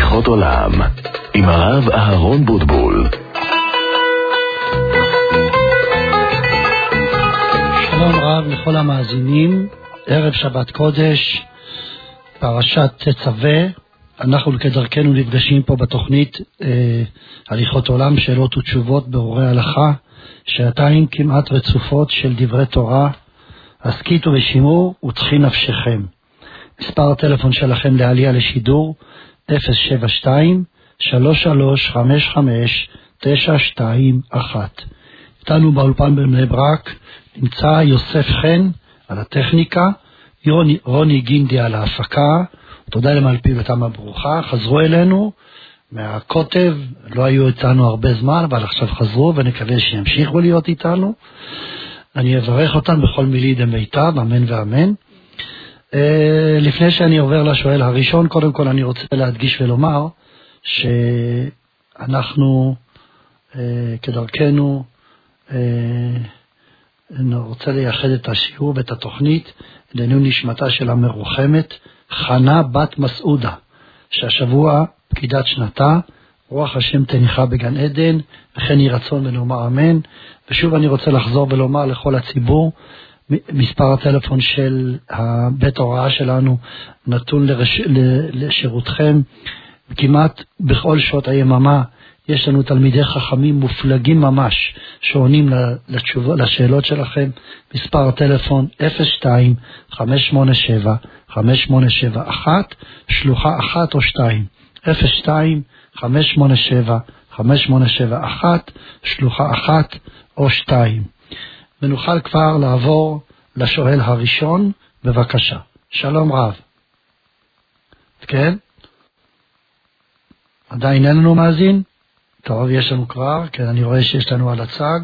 הליכות עולם עם הרב אהרון בוטבול. שלום רב לכל המאזינים, ערב שבת קודש, פרשת תצווה. אנחנו כדרכנו נפגשים פה בתוכנית הליכות עולם, שאלות ותשובות ברורי הלכה, שעתיים כמעט רצופות של דברי תורה. הסכיתו ושימעו וצחי נפשכם. מספר הטלפון שלכם לעלייה לשידור 072-3355-921. איתנו באולפן בבני ברק נמצא יוסף חן על הטכניקה, רוני גינדי על ההפקה, תודה למלפי ותם הברוכה. חזרו אלינו מהכותב, לא היו איתנו הרבה זמן, אבל עכשיו חזרו ונקווה שימשיכו להיות איתנו. אני אברך אותם בכל מילי דמיטב, אמן ואמן. לפני שאני עובר לשואל הראשון, קודם כל אני רוצה להדגיש ולומר שאנחנו כדרכנו רוצה לייחד את השיעור ואת התוכנית לעניין נשמתה של המרוחמת חנה בת מסעודה, שהשבוע פקידת שנתה, רוח השם תניחה בגן עדן, וכן יהי רצון ונאמר אמן. ושוב אני רוצה לחזור ולומר לכל הציבור, מספר הטלפון של בית ההוראה שלנו נתון לשירותכם כמעט בכל שעות היממה. יש לנו תלמידי חכמים מופלגים ממש שעונים לשאלות שלכם. מספר הטלפון 02-587-5871, שלוחה 1 או 2, 02-587-5871, שלוחה 1 או 2. ונוכל כבר לעבור לשואל הראשון, בבקשה. שלום רב. כן? עדיין אין לנו מאזין? טוב, יש לנו כבר, כן, אני רואה שיש לנו על הצג,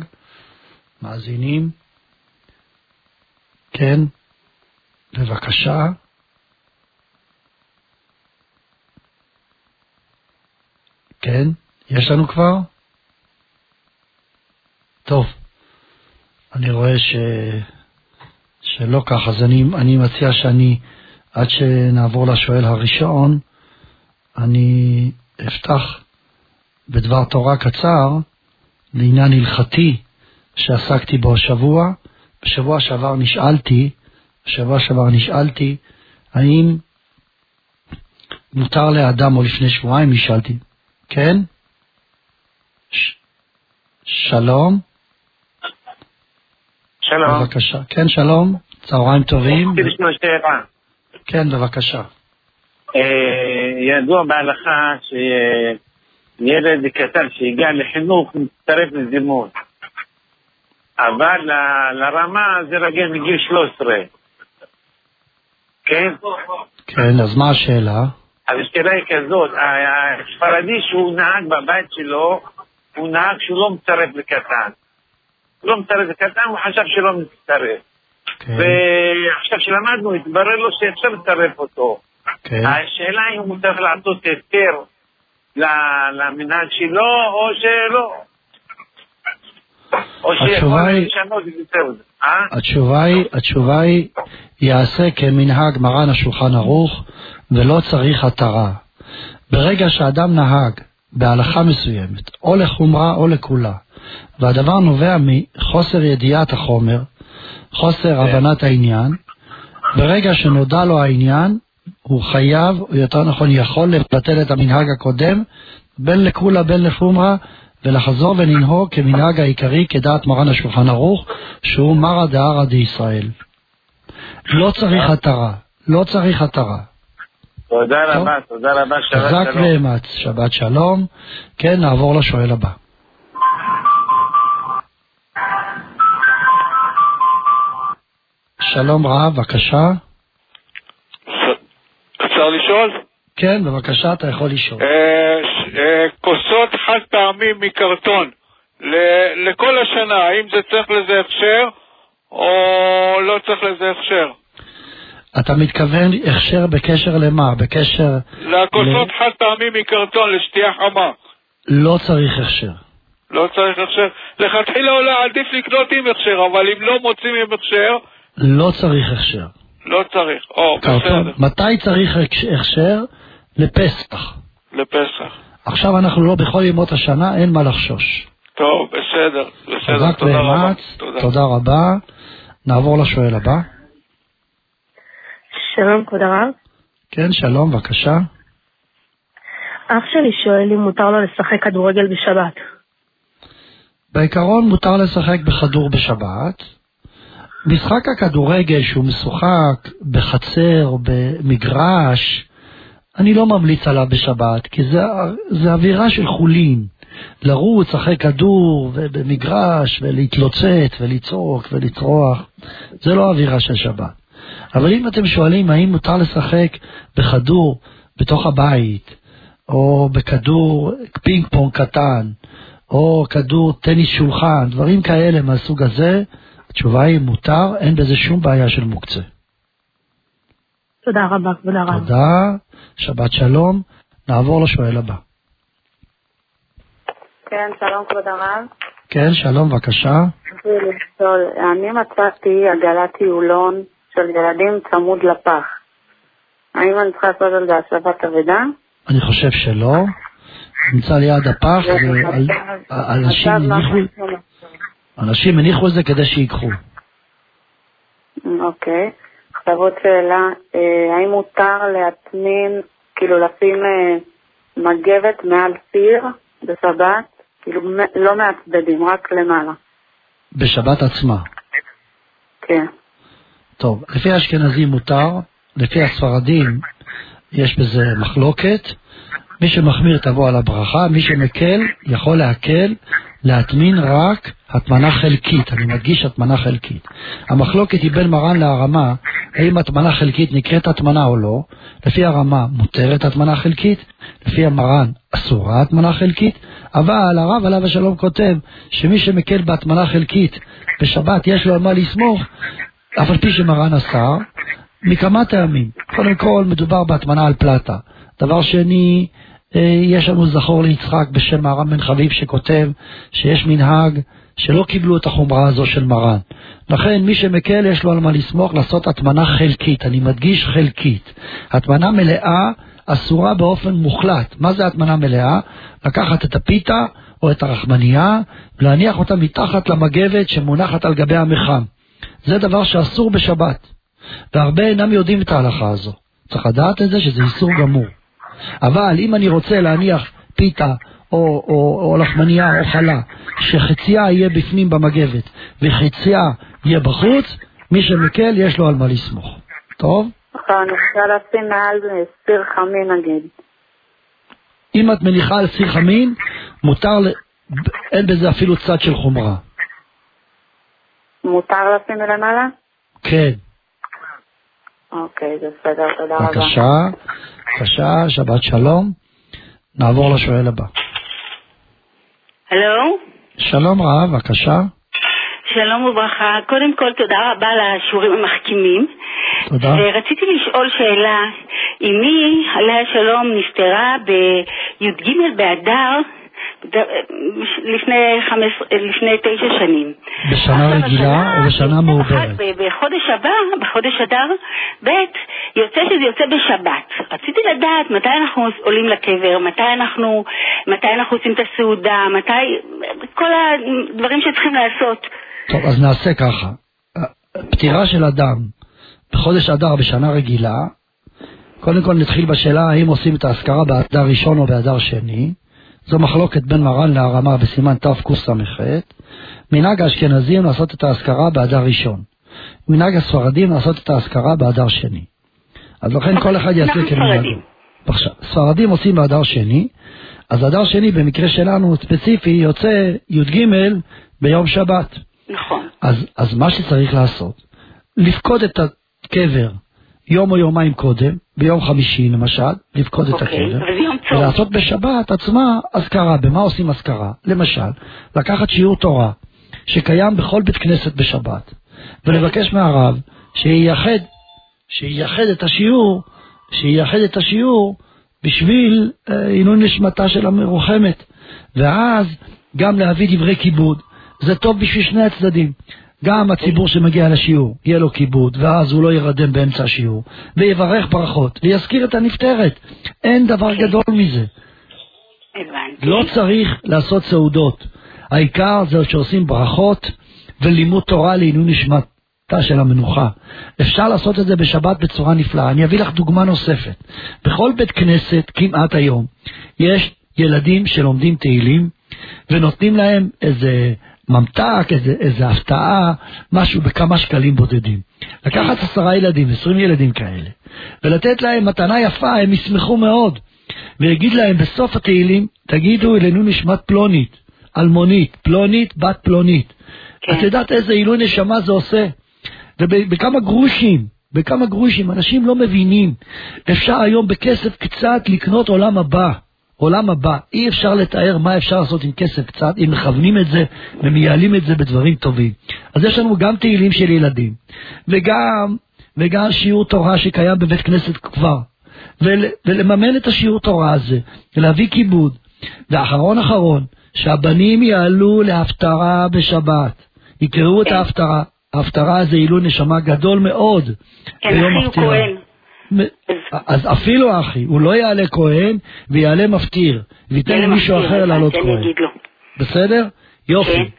מאזינים. כן, בבקשה. כן, יש לנו כבר? טוב, אני רואה שלא כך, אז אני מציע עד שנעבור לשואל הראשון, אני אפתח בדבר תורה קצר, לעניין הלכתי שעסקתי בו השבוע. בשבוע שעבר נשאלתי, האם מותר לאדם, או לפני שבועיים נשאלתי, כן? שלום. שלום. בבקשה. כן, שלום. צהריים טובים. רציתי לשאול שאלה. כן, בבקשה. ידוע בהלכה ש... ילד קטן שהגיע לחינוך מצטרף לזימון, אבל לרמה זה רגיל מגיל 13. כן? כן, אז מה השאלה? אז השאלה היא כזאת, הספרדי שהוא נהג בבית שלו, הוא נהג שהוא לא מצטרף לקטן. הוא חשב שלא מצטרף. ועכשיו שלמדנו, התברר לו שאפשר לצרף אותו. השאלה היא, הוא צריך לעשות היתר למנהג שלו או שלא, או שישנות יותר. התשובה היא יעשה כמנהג מרן השולחן ערוך ולא צריך התרה. ברגע שאדם נהג בהלכה מסוימת או לחומרה או לכולה, והדבר נובע מחוסר ידיעת החומר, חוסר הבנת העניין, ברגע שנודע לו העניין הוא חייב, או יותר נכון יכול, לבטל את המנהג הקודם, בין לקולה בין לחומרה, ולחזור ולנהוג כמנהג העיקרי כדעת מרן השולחן ערוך, שהוא מרא דהרא דישראל. לא צריך התרה. תודה רבה, שבת שלום. חזק ואמץ, שבת שלום. כן, נעבור לשואל הבא. שלום רב, בבקשה. אפשר לשאול? כן, בבקשה, אתה יכול לשאול. כוסות חד פעמים מקרטון לכל השנה, האם זה צריך לזה הכשר או לא צריך לזה הכשר? אתה מתכוון הכשר בקשר למה? בקשר... לכוסות חד פעמים מקרטון לשתייה חמה. לא צריך הכשר. לכתחילה עולה עדיף לקנות עם הכשר, אבל אם לא מוצאים עם הכשר... לא צריך הכשר. מתי צריך הכשר? לפסח. לפסח. עכשיו אנחנו לא בכל ימות השנה, אין מה לחשוש. טוב, בסדר, בסדר, תודה רבה. תודה רבה. נעבור לשואל הבא. שלום, כבוד הרב. כן, שלום, בבקשה. אח שלי שואל אם מותר לו לשחק כדורגל בשבת. בעיקרון מותר לשחק בכדור בשבת. משחק הכדורגל שהוא משוחק בחצר, במגרש, אני לא ממליץ עליו בשבת, כי זה אווירה של חולין. לרוץ אחרי כדור ובמגרש ולהתלוצץ ולצעוק ולצרוח, זה לא אווירה של שבת. אבל אם אתם שואלים האם מותר לשחק בכדור בתוך הבית, או בכדור פינג פונג קטן, או כדור טניס שולחן, דברים כאלה מהסוג הזה, התשובה היא מותר, אין בזה שום בעיה של מוקצה. תודה רבה, כבוד הרב. תודה, שבת שלום. נעבור לשואל הבא. כן, שלום כבוד הרב. כן, שלום, בבקשה. אני מצאתי עגלת טיולון של ילדים צמוד לפח. האם אני צריכה לעשות על זה השלבת אבדה? אני חושב שלא. נמצא ליד הפח, אנשים מניחו את זה כדי שיקחו. אוקיי. עוד שאלה, האם מותר להטמין, כאילו לשים מגבת מעל סיר בשבת? כאילו לא מהצדדים, רק למעלה. בשבת עצמה? כן. טוב, לפי האשכנזים מותר, לפי הספרדים יש בזה מחלוקת. מי שמחמיר תבוא על הברכה, מי שמקל יכול להקל, להטמין רק הטמנה חלקית, אני מדגיש הטמנה חלקית. המחלוקת היא בין מרן להרמה, האם הטמנה חלקית נקראת הטמנה או לא. לפי הרמה מותרת הטמנה חלקית, לפי המרן אסורה הטמנה חלקית, אבל הרב עליו השלום כותב שמי שמקל בהטמנה חלקית בשבת יש לו על מה לסמוך, אף על פי שמרן אסר, מכמה טעמים. קודם כל מדובר בהטמנה על פלטה. דבר שני, יש לנו זכור ליצחק בשם מרן בן חביב שכותב שיש מנהג שלא קיבלו את החומרה הזו של מרן. לכן מי שמקל יש לו על מה לסמוך לעשות הטמנה חלקית, אני מדגיש חלקית. הטמנה מלאה אסורה באופן מוחלט. מה זה הטמנה מלאה? לקחת את הפיתה או את הרחמניה ולהניח אותה מתחת למגבת שמונחת על גבי המחם. זה דבר שאסור בשבת, והרבה אינם יודעים את ההלכה הזו. צריך לדעת את זה שזה איסור גמור. אבל אם אני רוצה להניח פיתה או לחמניה או חלה, שחצייה יהיה בפנים במגבת וחצייה יהיה בחוץ, מי שמקל יש לו על מה לסמוך. טוב? אני רוצה לשים מעל סיר חמין נגיד. אם את מניחה על סיר חמין, מותר, אין בזה אפילו צד של חומרה. מותר לשים למעלה? כן. אוקיי, זה בסדר, תודה רבה. בבקשה, בבקשה, שבת שלום. נעבור לשואל הבא. הלו? שלום רב, בבקשה. שלום וברכה, קודם כל תודה רבה לשיעורים המחכימים. תודה. רציתי לשאול שאלה, אמי עליה שלום נפטרה בי"ג באדר לפני 9 שנים. בשנה רגילה או בשנה מעוברת? בחודש הבא, בחודש אדר ב', יוצא שזה יוצא בשבת. רציתי לדעת מתי אנחנו עולים לקבר, מתי אנחנו עושים את הסעודה, כל הדברים שצריכים לעשות. טוב, אז נעשה ככה. פטירה של אדם בחודש אדר בשנה רגילה, קודם כל נתחיל בשאלה האם עושים את ההזכרה באדר ראשון או באדר שני. זו מחלוקת בין מרן להרמה בסימן תקס"ח. מנהג האשכנזים לעשות את ההזכרה באדר ראשון. מנהג הספרדים לעשות את ההזכרה באדר שני. אז לכן כל אחד יעשה כמנהגו. ספרדים עושים באדר שני, אז אדר שני במקרה שלנו ספציפי יוצא י"ג ביום שבת. נכון. אז מה שצריך לעשות, לפקוד את הקבר יום או יומיים קודם, ביום חמישי למשל, לפקוד את הקבר, ולעשות בשבת עצמה אזכרה. במה עושים אזכרה? למשל, לקחת שיעור תורה, שקיים בכל בית כנסת בשבת, ולבקש מהרב, שייחד את השיעור, בשביל עינוי נשמתה של המרוחמת, ואז גם להביא דברי כיבוד, זה טוב בשביל שני הצדדים, גם הציבור שמגיע לשיעור, יהיה לו כיבוד, ואז הוא לא ירדם באמצע השיעור, ויברך ברכות, ויזכיר את הנפטרת. אין דבר גדול מזה. הבנתי. לא צריך לעשות סעודות. העיקר זה שעושים ברכות ולימוד תורה לעילוי נשמתה של המנוחה. אפשר לעשות את זה בשבת בצורה נפלאה. אני אביא לך דוגמה נוספת. בכל בית כנסת כמעט היום יש ילדים שלומדים תהילים ונותנים להם איזה ממתק, איזה הפתעה, משהו בכמה שקלים בודדים. לקחת 10 ילדים, 20 ילדים כאלה, ולתת להם מתנה יפה, הם ישמחו מאוד. ויגיד להם בסוף התהילים, תגידו אלינו נשמת פלונית, אלמונית, פלונית, בת פלונית. כן. את יודעת איזה עילוי נשמה זה עושה? ובכמה גרושים, בכמה גרושים, אנשים לא מבינים. אפשר היום בכסף קצת לקנות עולם הבא. עולם הבא, אי אפשר לתאר מה אפשר לעשות עם כסף קצת, אם מכוונים את זה ומייעלים את זה בדברים טובים. אז יש לנו גם תהילים של ילדים, וגם שיעור תורה שקיים בבית כנסת כבר, ולממן את השיעור תורה הזה, ולהביא כיבוד. ואחרון, שהבנים יעלו להפטרה בשבת, יקראו את ההפטרה. ההפטרה זה עילוי נשמה גדול מאוד. ביום הפטירה. אז אפילו אחי, הוא לא יעלה כהן ויעלה מפטיר, ויתן מישהו אחר לעלות כהן. בסדר? יופי.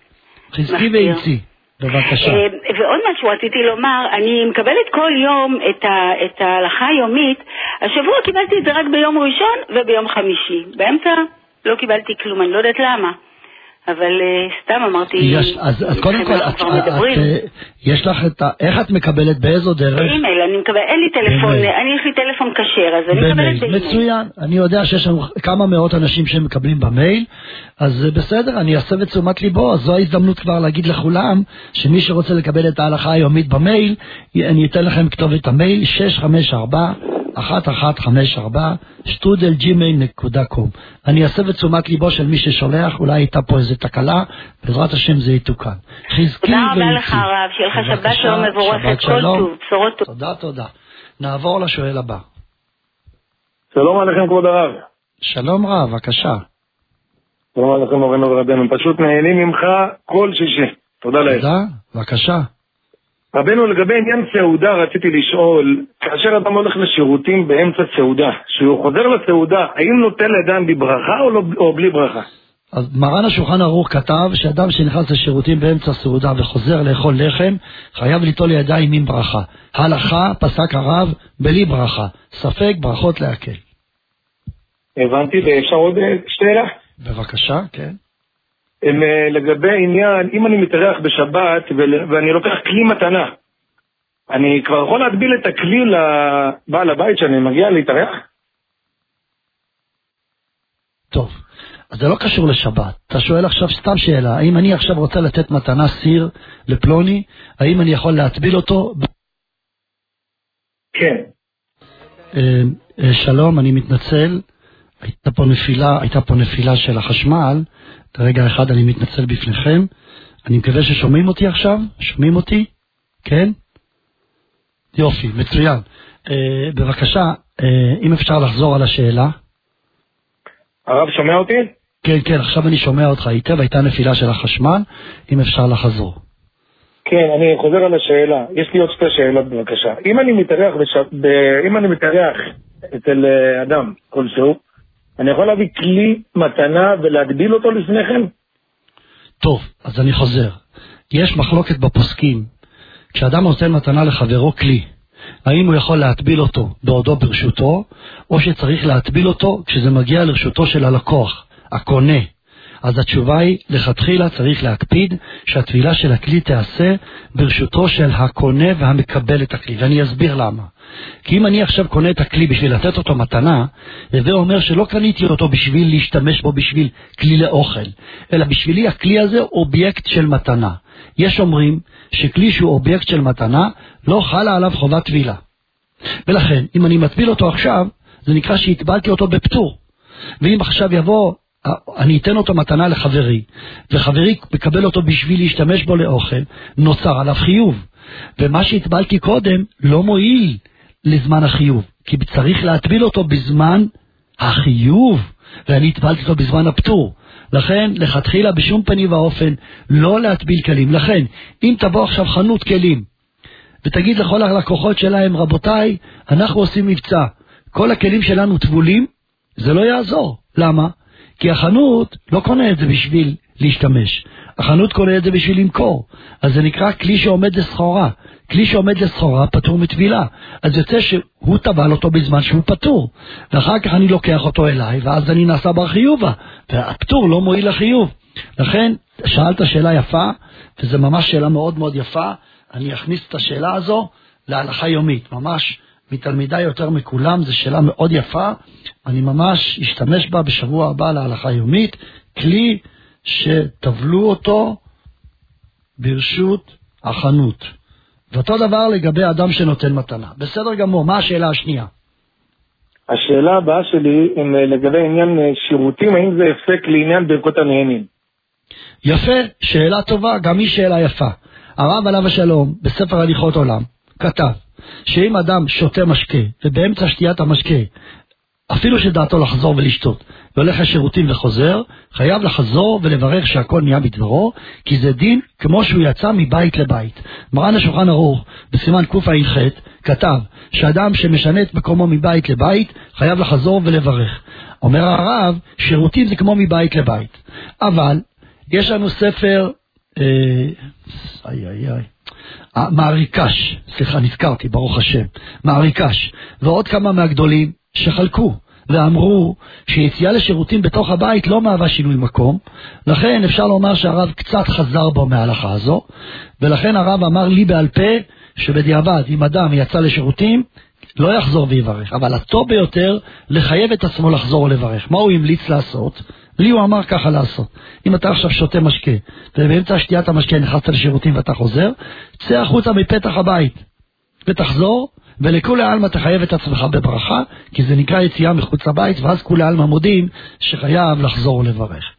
חזקי ואיצי. בבקשה. ועוד משהו רציתי לומר, אני מקבלת כל יום את ההלכה היומית. השבוע קיבלתי את זה רק ביום ראשון וביום חמישי. באמצע לא קיבלתי כלום, אני לא יודעת למה. אבל סתם אמרתי... אז קודם כל, יש לך את ה... איך את מקבלת? באיזו דרך? אימייל, אני מקבלת, אין לי טלפון, אני יש לי טלפון כשר, אז אני מקבלת באימייל. מצוין, אני יודע שיש לנו כמה מאות אנשים שמקבלים במייל, אז בסדר, אני אעשה בתשומת ליבו, אז זו ההזדמנות כבר להגיד לכולם, שמי שרוצה לקבל את ההלכה היומית במייל, אני אתן לכם כתובת המייל, 654-1154@gmail.com. אני אעשה בתשומת ליבו של מי ששולח, אולי הייתה פה איזו תקלה, בעזרת השם זה יתוקן. תודה רבה לך הרב, שיהיה לך שבת שלום מבורכת, כל טוב, בשורות טוב. תודה. נעבור לשואל הבא. שלום עליכם כבוד הרב. שלום רב, בבקשה. שלום עליכם אורנו ורבנו, פשוט נהנים ממך כל שישי. תודה להם. תודה, בבקשה. רבנו, לגבי עניין סעודה, רציתי לשאול, כאשר אדם הולך לשירותים באמצע סעודה, שהוא חוזר לסעודה, האם נותן לאדם בברכה או בלי ברכה? אז מרן השולחן ערוך כתב שאדם שנכנס לשירותים באמצע סעודה וחוזר לאכול לחם, חייב ליטול ידיים עם ברכה. הלכה, פסק הרב, בלי ברכה. ספק, ברכות להקל. הבנתי, ואפשר עוד שאלה? בבקשה, כן. לגבי העניין, אם אני מתארח בשבת ואני לוקח כלי מתנה, אני כבר יכול להדביל את הכלי לבעל הבית שאני מגיע להתארח? טוב, אז זה לא קשור לשבת. אתה שואל עכשיו סתם שאלה, האם אני עכשיו רוצה לתת מתנה סיר לפלוני, האם אני יכול להטביל אותו? כן. שלום, אני מתנצל. הייתה פה נפילה של החשמל. רגע אחד, אני מתנצל בפניכם. אני מקווה ששומעים אותי עכשיו. שומעים אותי? כן? יופי, מצוין. בבקשה, אם אפשר לחזור על השאלה. הרב שומע אותי? כן, עכשיו אני שומע אותך היטב. הייתה נפילה של החשמל. אם אפשר לחזור. כן, אני חוזר על השאלה. יש לי עוד 2 שאלות בבקשה. אם אני מתארח אצל אדם כלשהו, אני יכול להביא כלי מתנה ולהגדיל אותו לפניכם? טוב, אז אני חוזר. יש מחלוקת בפוסקים. כשאדם נותן מתנה לחברו כלי, האם הוא יכול להטביל אותו בעודו ברשותו, או שצריך להטביל אותו כשזה מגיע לרשותו של הלקוח, הקונה. אז התשובה היא, לכתחילה צריך להקפיד שהטבילה של הכלי תעשה ברשותו של הקונה והמקבל את הכלי. ואני אסביר למה. כי אם אני עכשיו קונה את הכלי בשביל לתת אותו מתנה, זה אומר שלא קניתי אותו בשביל להשתמש בו בשביל כלי לאוכל, אלא בשבילי הכלי הזה אובייקט של מתנה. יש אומרים שכלי שהוא אובייקט של מתנה לא חלה עליו חובת טבילה. ולכן, אם אני מטביל אותו עכשיו, זה נקרא שהטבלתי אותו בפטור. ואם עכשיו יבוא... אני אתן אותו מתנה לחברי, וחברי מקבל אותו בשביל להשתמש בו לאוכל, נוצר עליו חיוב. ומה שהטבלתי קודם לא מועיל לזמן החיוב, כי צריך להטביל אותו בזמן החיוב, ואני הטבלתי אותו בזמן הפטור. לכן, לכתחילה בשום פנים ואופן לא להטביל כלים. לכן, אם תבוא עכשיו חנות כלים, ותגיד לכל הלקוחות שלהם, רבותיי, אנחנו עושים מבצע, כל הכלים שלנו טבולים, זה לא יעזור. למה? כי החנות לא קונה את זה בשביל להשתמש. החנות קונה את זה בשביל למכור. אז זה נקרא כלי שעומד לסחורה. כלי שעומד לסחורה פטור מטבילה. אז יוצא שהוא טבל אותו בזמן שהוא פטור. ואחר כך אני לוקח אותו אליי, ואז אני נעשה בחיובה. והפטור לא מועיל לחיוב. לכן שאלת שאלה יפה, וזו ממש שאלה מאוד מאוד יפה. אני אכניס את השאלה הזו להלכה יומית. ממש מתלמידה יותר מכולם, זו שאלה מאוד יפה. אני ממש אשתמש בה בשבוע הבא להלכה יומית. כלי שתבלו אותו ברשות החנות. ואותו דבר לגבי אדם שנותן מתנה. בסדר גמור, מה השאלה השנייה? השאלה הבאה שלי לגבי עניין שירותים, האם זה הפסק לעניין ברכות הנהנים? יפה, שאלה טובה, גם היא שאלה יפה. הרב עליו השלום בספר הליכות עולם כתב שאם אדם שותה משקה ובאמצע שתיית המשקה אפילו שדעתו לחזור ולשתות, והולך לשירותים וחוזר, חייב לחזור ולברך שהכל נהיה בדברו, כי זה דין כמו שהוא יצא מבית לבית. מרן השולחן ערוך, בסימן קוף ההלכת, כתב שאדם שמשנה את מקומו מבית לבית, חייב לחזור ולברך. אומר הרב, שירותים זה כמו מבית לבית. אבל, יש לנו ספר, מעריקש, סליחה נזכרתי, ברוך השם, מעריקש, ועוד כמה מהגדולים שחלקו. ואמרו שיציאה לשירותים בתוך הבית לא מהווה שינוי מקום, לכן אפשר לומר שהרב קצת חזר בו מההלכה הזו, ולכן הרב אמר לי בעל פה שבדיעבד אם אדם יצא לשירותים לא יחזור ויברך, אבל הטוב ביותר לחייב את עצמו לחזור ולברך. מה הוא המליץ לעשות? לי הוא אמר ככה לעשות. אם אתה עכשיו שותה משקה ובאמצע שתיית המשקה נכנסת לשירותים ואתה חוזר, צא החוצה מפתח הבית ותחזור, ולכולי עלמא תחייב את עצמך בברכה, כי זה נקרא יציאה מחוץ לבית, ואז כולי עלמא מודים שחייב לחזור ולברך.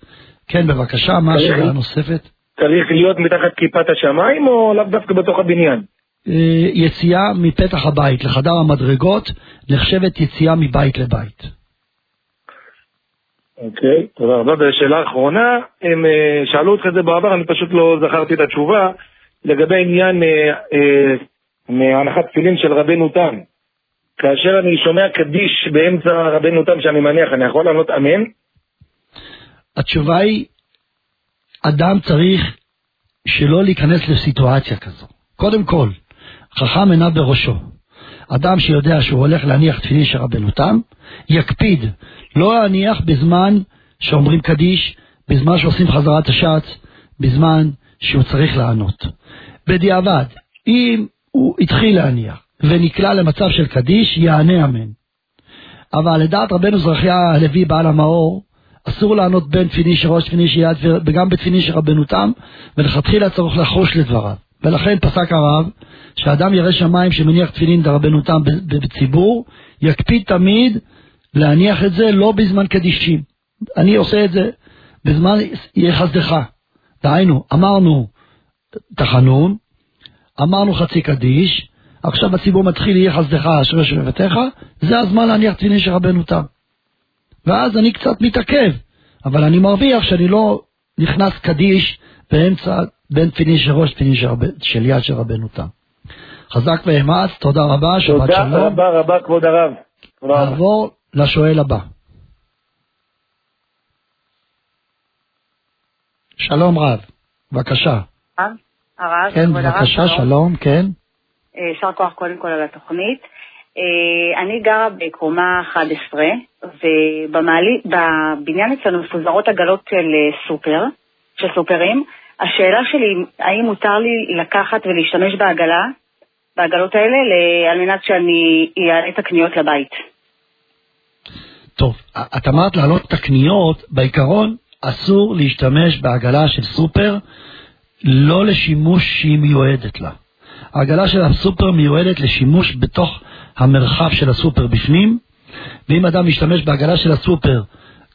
כן, בבקשה, מה השאלה נוספת? צריך להיות מתחת כיפת השמיים או לאו דווקא בתוך הבניין? יציאה מפתח הבית לחדר המדרגות, נחשבת יציאה מבית לבית. אוקיי, תודה רבה. בשאלה האחרונה, הם שאלו אותך את זה בעבר, אני פשוט לא זכרתי את התשובה, לגבי עניין מהנחת תפילין של רבנו תם. כאשר אני שומע קדיש באמצע רבנו תם שאני מניח, אני יכול לענות אמן? התשובה היא, אדם צריך שלא להיכנס לסיטואציה כזו. קודם כל, חכם עיניו בראשו. אדם שיודע שהוא הולך להניח תפילין של רבנו תם, יקפיד לא להניח בזמן שאומרים קדיש, בזמן שעושים חזרת השץ, בזמן שהוא צריך לענות. בדיעבד, אם הוא התחיל להניח, ונקלע למצב של קדיש, יענה אמן. אבל לדעת רבנו זרחיה הלוי בעל המאור, אסור לענות בין תפילין של ראש, תפילין של יד, וגם בתפילין של רבנו תם, ולכתחילה צריך לחוש לדבריו. ולכן פסק הרב, שאדם ירא שמיים שמניח תפילין דרבנו תם בציבור, יקפיד תמיד להניח את זה לא בזמן קדישים. אני עושה את זה בזמן יחסדך. דהיינו, אמרנו תחנון, אמרנו חצי קדיש, עכשיו הציבור מתחיל יהיה חסדך אשרי שבטך, זה הזמן להניח תפילין של רבנו תם. ואז אני קצת מתעכב, אבל אני מרוויח שאני לא נכנס קדיש באמצע בין תפילין של ראש תפילין של יד של רבנו תם. חזק ואמץ, תודה רבה, שבת שלום. תודה רבה רבה כבוד הרב. נעבור לשואל הבא. שלום רב, בבקשה. הרב, כן, בבקשה, שלום, כן. שר כוח קודם כל על התוכנית. אני גרה בקומה 11, ובבניין אצלנו מפוזרות עגלות לסופר, של סופרים. השאלה שלי, האם מותר לי לקחת ולהשתמש בעגלות האלה, על מנת שאני אעלה את הקניות לבית? טוב, את אמרת להעלות את הקניות, בעיקרון אסור להשתמש בעגלה של סופר, לא לשימוש שהיא מיועדת לה. העגלה של הסופר מיועדת לשימוש בתוך המרחב של הסופר בפנים, ואם אדם משתמש בעגלה של הסופר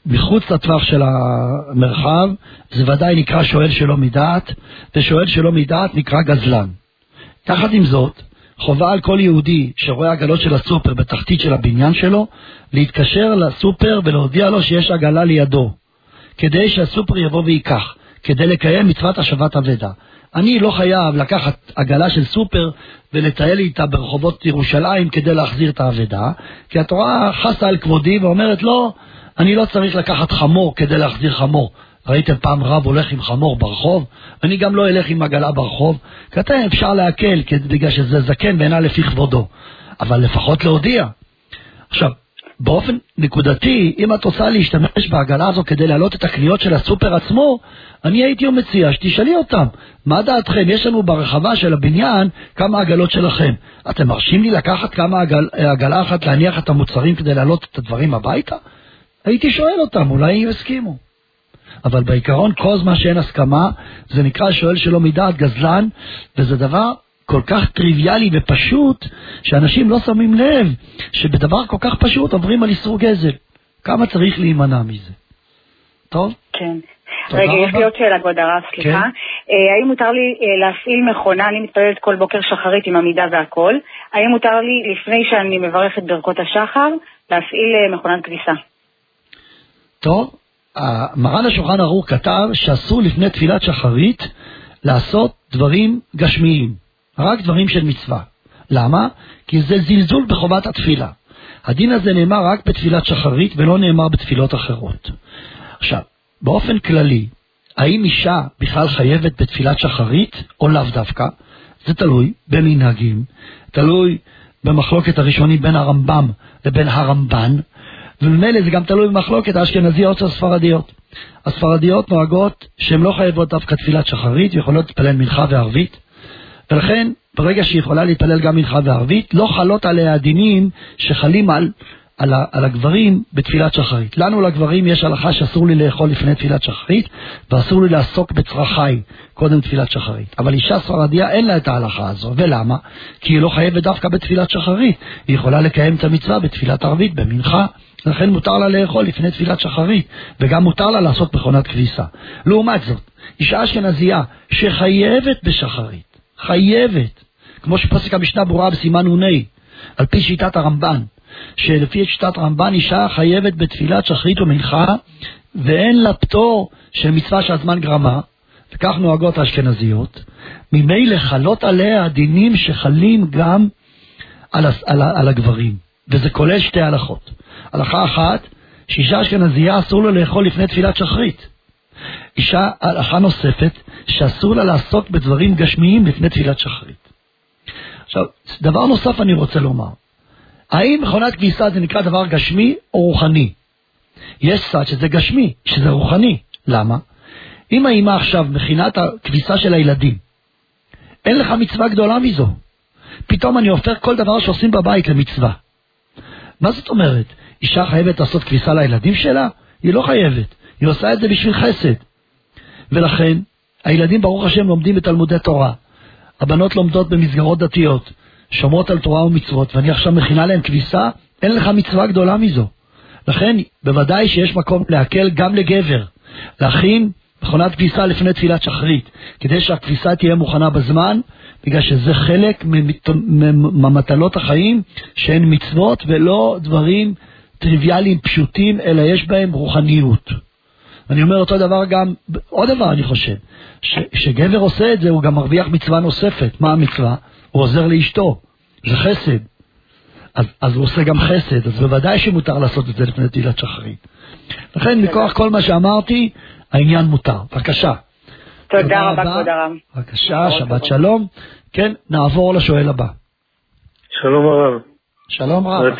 מחוץ לטווח של המרחב, זה ודאי נקרא שואל שלא מדעת, ושואל שלא מדעת נקרא גזלן. תחת עם זאת, חובה על כל יהודי שרואה עגלות של הסופר בתחתית של הבניין שלו, להתקשר לסופר ולהודיע לו שיש עגלה לידו, כדי שהסופר יבוא ויקח. כדי לקיים מצוות השבת אבדה. אני לא חייב לקחת עגלה של סופר ולטייל איתה ברחובות ירושלים כדי להחזיר את האבדה, כי התורה חסה על כבודי ואומרת לא, אני לא צריך לקחת חמור כדי להחזיר חמור. ראיתם פעם רב הולך עם חמור ברחוב? אני גם לא אלך עם עגלה ברחוב, כי אתם אפשר להקל בגלל שזה זקן ואינה לפי כבודו, אבל לפחות להודיע. עכשיו, באופן נקודתי, אם את רוצה להשתמש בעגלה הזו כדי להעלות את הקניות של הסופר עצמו, אני הייתי מציע שתשאלי אותם, מה דעתכם? יש לנו ברחבה של הבניין כמה עגלות שלכם. אתם מרשים לי לקחת כמה עגלה אחת להניח את המוצרים כדי להעלות את הדברים הביתה? הייתי שואל אותם, אולי הם הסכימו. אבל בעיקרון, כל זמן שאין הסכמה, זה נקרא שואל שלא מדעת גזלן, וזה דבר כל כך טריוויאלי ופשוט, שאנשים לא שמים לב שבדבר כל כך פשוט עוברים על איסור גזל. כמה צריך להימנע מזה? טוב? כן. רגע, יש לי עוד שאלה, כבוד הרב, סליחה. האם מותר לי להפעיל מכונה, אני מתפללת כל בוקר שחרית עם עמידה והכל, האם מותר לי, לפני שאני מברכת ברכות השחר, להפעיל מכונת כביסה? טוב, מרן השולחן ערוך כתב שאסור לפני תפילת שחרית לעשות דברים גשמיים. רק דברים של מצווה. למה? כי זה זלזול בחובת התפילה. הדין הזה נאמר רק בתפילת שחרית ולא נאמר בתפילות אחרות. עכשיו, באופן כללי, האם אישה בכלל חייבת בתפילת שחרית או לאו דווקא? זה תלוי במנהגים, תלוי במחלוקת הראשונית בין הרמב"ם לבין הרמב"ן, וממילא זה גם תלוי במחלוקת האשכנזיות והספרדיות. הספרדיות נוהגות שהן לא חייבות דווקא תפילת שחרית, יכולות להתפלל מנחה וערבית, ולכן ברגע שהיא יכולה להתפלל גם מנחה וערבית, לא חלות עליה הדינים שחלים על הגברים בתפילת שחרית. לנו לגברים יש הלכה שאסור לי לאכול לפני תפילת שחרית, ואסור לי לעסוק בצרכי קודם תפילת שחרית. אבל אישה ספרדיה אין לה את ההלכה הזו, ולמה? כי היא לא חייבת דווקא בתפילת שחרית, היא יכולה לקיים את המצווה בתפילת ערבית, במנחה, לכן מותר לה לאכול לפני תפילת שחרית, וגם מותר לה לעשות מכונת כביסה. לעומת זאת, אישה אשכנזיה שחייבת בשחרית, חייבת, כמו שפסק המשנה ברורה בסימן עוני, על פי שיטת הרמב"ן, שלפי שיטת הרמב"ן אישה חייבת בתפילת שחרית ומנחה, ואין לה פטור של מצווה שהזמן גרמה, וכך נוהגות האשכנזיות, ממילא חלות עליה הדינים שחלים גם על הגברים, וזה כולל שתי הלכות. הלכה אחת, שאישה אשכנזיה אסור לה לאכול לפני תפילת שחרית. אישה הלכה נוספת שאסור לה לעסוק בדברים גשמיים לפני תפילת שחרית. עכשיו, דבר נוסף אני רוצה לומר, האם מכונת כביסה זה נקרא דבר גשמי או רוחני? יש סעד שזה גשמי, שזה רוחני. למה? אם האמא עכשיו מכינה את הכביסה של הילדים, אין לך מצווה גדולה מזו. פתאום אני הופך כל דבר שעושים בבית למצווה. מה זאת אומרת? אישה חייבת לעשות כביסה לילדים שלה? היא לא חייבת. היא עושה את זה בשביל חסד. ולכן, הילדים ברוך השם לומדים בתלמודי תורה. הבנות לומדות במסגרות דתיות, שומרות על תורה ומצוות, ואני עכשיו מכינה להם כביסה, אין לך מצווה גדולה מזו. לכן, בוודאי שיש מקום להקל גם לגבר, להכין מכונת כביסה לפני תפילת שחרית, כדי שהכביסה תהיה מוכנה בזמן, בגלל שזה חלק ממטלות החיים, שהן מצוות ולא דברים טריוויאליים פשוטים, אלא יש בהם רוחניות. אני אומר אותו דבר גם, עוד דבר אני חושב, שגבר עושה את זה, הוא גם מרוויח מצווה נוספת. מה המצווה? הוא עוזר לאשתו, זה חסד. אז הוא עושה גם חסד, אז בוודאי שמותר לעשות את זה לפני תפילת שחרית. לכן, מכוח כל מה שאמרתי, העניין מותר. בבקשה. תודה רבה, כבוד הרב. בבקשה, שבת שלום. כן, נעבור לשואל הבא. שלום הרב. שלום רב.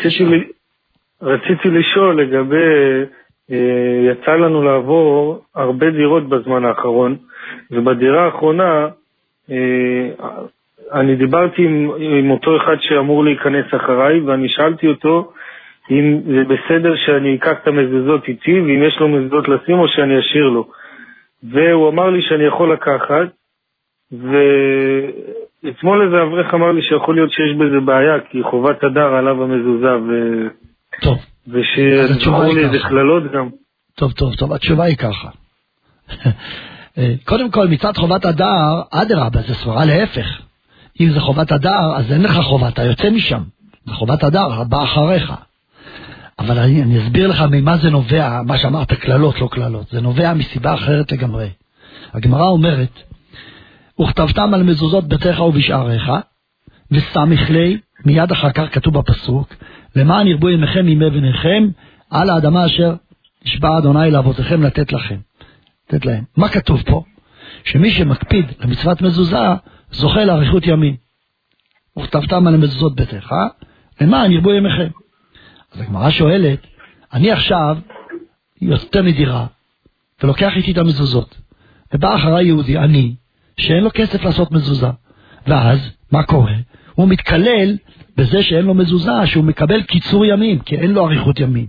רציתי לשאול לגבי... יצא לנו לעבור הרבה דירות בזמן האחרון, ובדירה האחרונה אני דיברתי עם אותו אחד שאמור להיכנס אחריי, ואני שאלתי אותו אם זה בסדר שאני אקח את המזוזות איתי, ואם יש לו מזוזות לשים או שאני אשאיר לו. והוא אמר לי שאני יכול לקחת, ואתמול איזה אברך אמר לי שיכול להיות שיש בזה בעיה, כי חובת הדר עליו המזוזה טוב. ושתראו לי איזה כללות גם. טוב, התשובה היא ככה. קודם כל, מצד חובת הדר, אדרבה, זה סברה להפך. אם זה חובת הדר, אז אין לך חובה, אתה יוצא משם. זה חובת הדר, הבא אחריך. אבל אני אסביר לך ממה זה נובע, מה שאמרת, כללות, לא כללות. זה נובע מסיבה אחרת לגמרי. הגמרא אומרת, וכתבתם על מזוזות ביתך ובשעריך, וסמיך לי, מיד אחר כך כתוב בפסוק, למען ירבו ימיכם ימי בניכם, על האדמה אשר ישבע אדוני לאבותיכם לתת להם. מה כתוב פה? שמי שמקפיד למצוות מזוזה, זוכה לאריכות ימים. וכתבתם על מזוזות ביתך, למען ירבו ימיכם. אז הגמרא שואלת, אני עכשיו יוצא מדירה, ולוקח איתי את המזוזות, ובא אחרי יהודי, אני, שאין לו כסף לעשות מזוזה, ואז, מה קורה? הוא מתקלל בזה שאין לו מזוזה, שהוא מקבל קיצור ימים, כי אין לו אריכות ימים.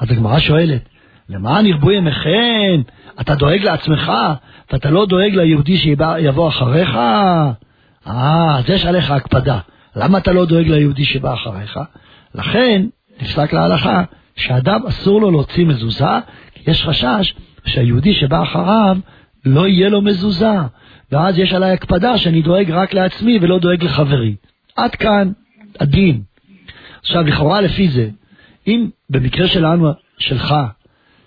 אז הגמרא שואלת, למען ירבו ימיכם? אתה דואג לעצמך, ואתה לא דואג ליהודי שיבוא אחריך? אז יש עליך הקפדה. למה אתה לא דואג ליהודי שבא אחריך? לכן, נפסק להלכה, שאדם אסור לו להוציא מזוזה, כי יש חשש שהיהודי שבא אחריו לא יהיה לו מזוזה, ואז יש עליי הקפדה שאני דואג רק לעצמי ולא דואג לחברי. עד כאן הדין. עכשיו, לכאורה לפי זה, אם במקרה שלנו, שלך,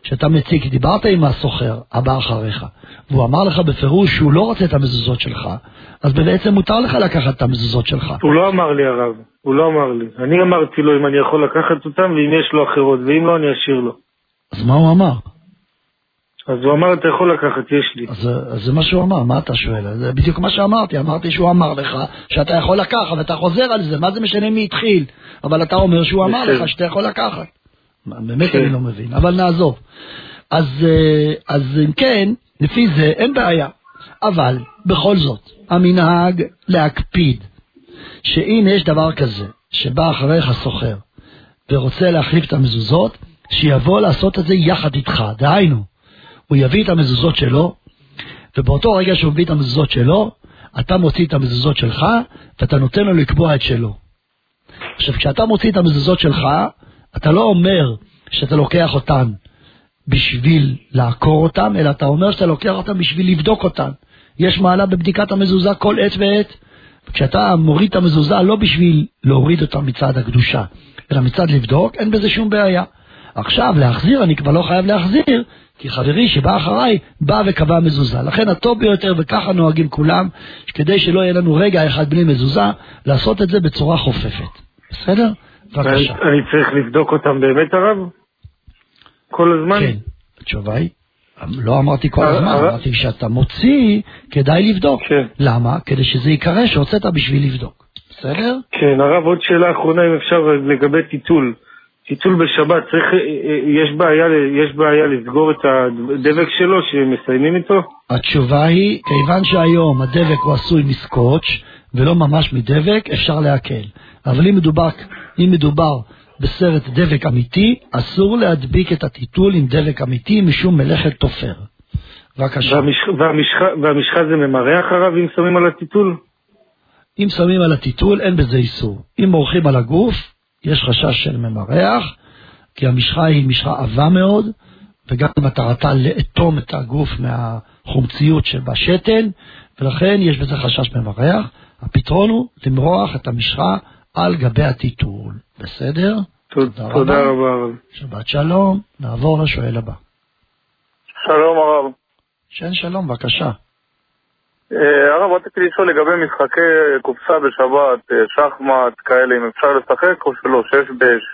שאתה מציק, דיברת עם הסוחר הבא אחריך, והוא אמר לך בפירוש שהוא לא רוצה את המזוזות שלך, אז בעצם מותר לך לקחת את המזוזות שלך. הוא לא אמר לי הרב, הוא לא אמר לי. אני אמרתי לו אם אני יכול לקחת אותם, ואם יש לו אחרות, ואם לא אני אשאיר לו. אז מה הוא אמר? אז הוא אמר, אתה יכול לקחת, יש לי. אז זה מה שהוא אמר, מה אתה שואל? זה בדיוק מה שאמרתי, אמרתי שהוא אמר לך שאתה יכול לקחת, ואתה חוזר על זה, מה זה משנה מי התחיל? אבל אתה אומר שהוא אמר לך שאתה יכול לקחת. באמת אני לא מבין, אבל נעזוב. אז אם כן, לפי זה אין בעיה. אבל, בכל זאת, המנהג להקפיד, שאם יש דבר כזה, שבא אחריך סוחר, ורוצה להחליף את המזוזות, שיבוא לעשות את זה יחד איתך, דהיינו. הוא יביא את המזוזות שלו, ובאותו רגע שהוא מביא את המזוזות שלו, אתה מוציא את המזוזות שלך, ואתה נותן לו לקבוע את שלו. עכשיו, כשאתה מוציא את המזוזות שלך, אתה לא אומר שאתה לוקח אותן בשביל לעקור אותן, אלא אתה אומר שאתה לוקח אותן בשביל לבדוק אותן. יש מעלה בבדיקת המזוזה כל עת ועת, וכשאתה מוריד את המזוזה לא בשביל להוריד אותה מצד הקדושה, אלא מצד לבדוק, אין בזה שום בעיה. עכשיו, להחזיר, אני כבר לא חייב להחזיר, כי חברי שבא אחריי, בא וקבע מזוזה. לכן הטוב ביותר, וככה נוהגים כולם, כדי שלא יהיה לנו רגע אחד בלי מזוזה, לעשות את זה בצורה חופפת. בסדר? בבקשה. אני צריך לבדוק אותם באמת הרב? כל הזמן? כן. התשובה היא, לא אמרתי כל הזמן, אמרתי שאתה מוציא, כדאי לבדוק. למה? כדי שזה יקרה שהוצאת בשביל לבדוק. בסדר? כן, הרב, עוד שאלה אחרונה, אם אפשר, לגבי טיטול. טיטול בשבת, יש בעיה לסגור את הדבק שלו שמסיימים איתו? התשובה היא, כיוון שהיום הדבק הוא עשוי מסקוץ' ולא ממש מדבק, אפשר להקל. אבל אם מדובר בסרט דבק אמיתי, אסור להדביק את הטיטול עם דבק אמיתי משום מלאכת תופר. בבקשה. והמשחה זה ממראה אחריו אם שמים על הטיטול? אם שמים על הטיטול אין בזה איסור. אם מורחים על הגוף, יש חשש של ממרח, כי המשחה היא משחה עבה מאוד, וגם מטרתה לאטום את הגוף מהחומציות שבשתן, ולכן יש בזה חשש ממרח. הפתרון הוא למרוח את המשחה על גבי הטיטול. בסדר? תודה רבה. שבת שלום, נעבור לשואל הבא. שלום הרב. שן שלום, בבקשה. הרב, רציתי לשאול לגבי משחקי קופסה בשבת, שחמט, כאלה, אם אפשר לשחק או שלא, שיש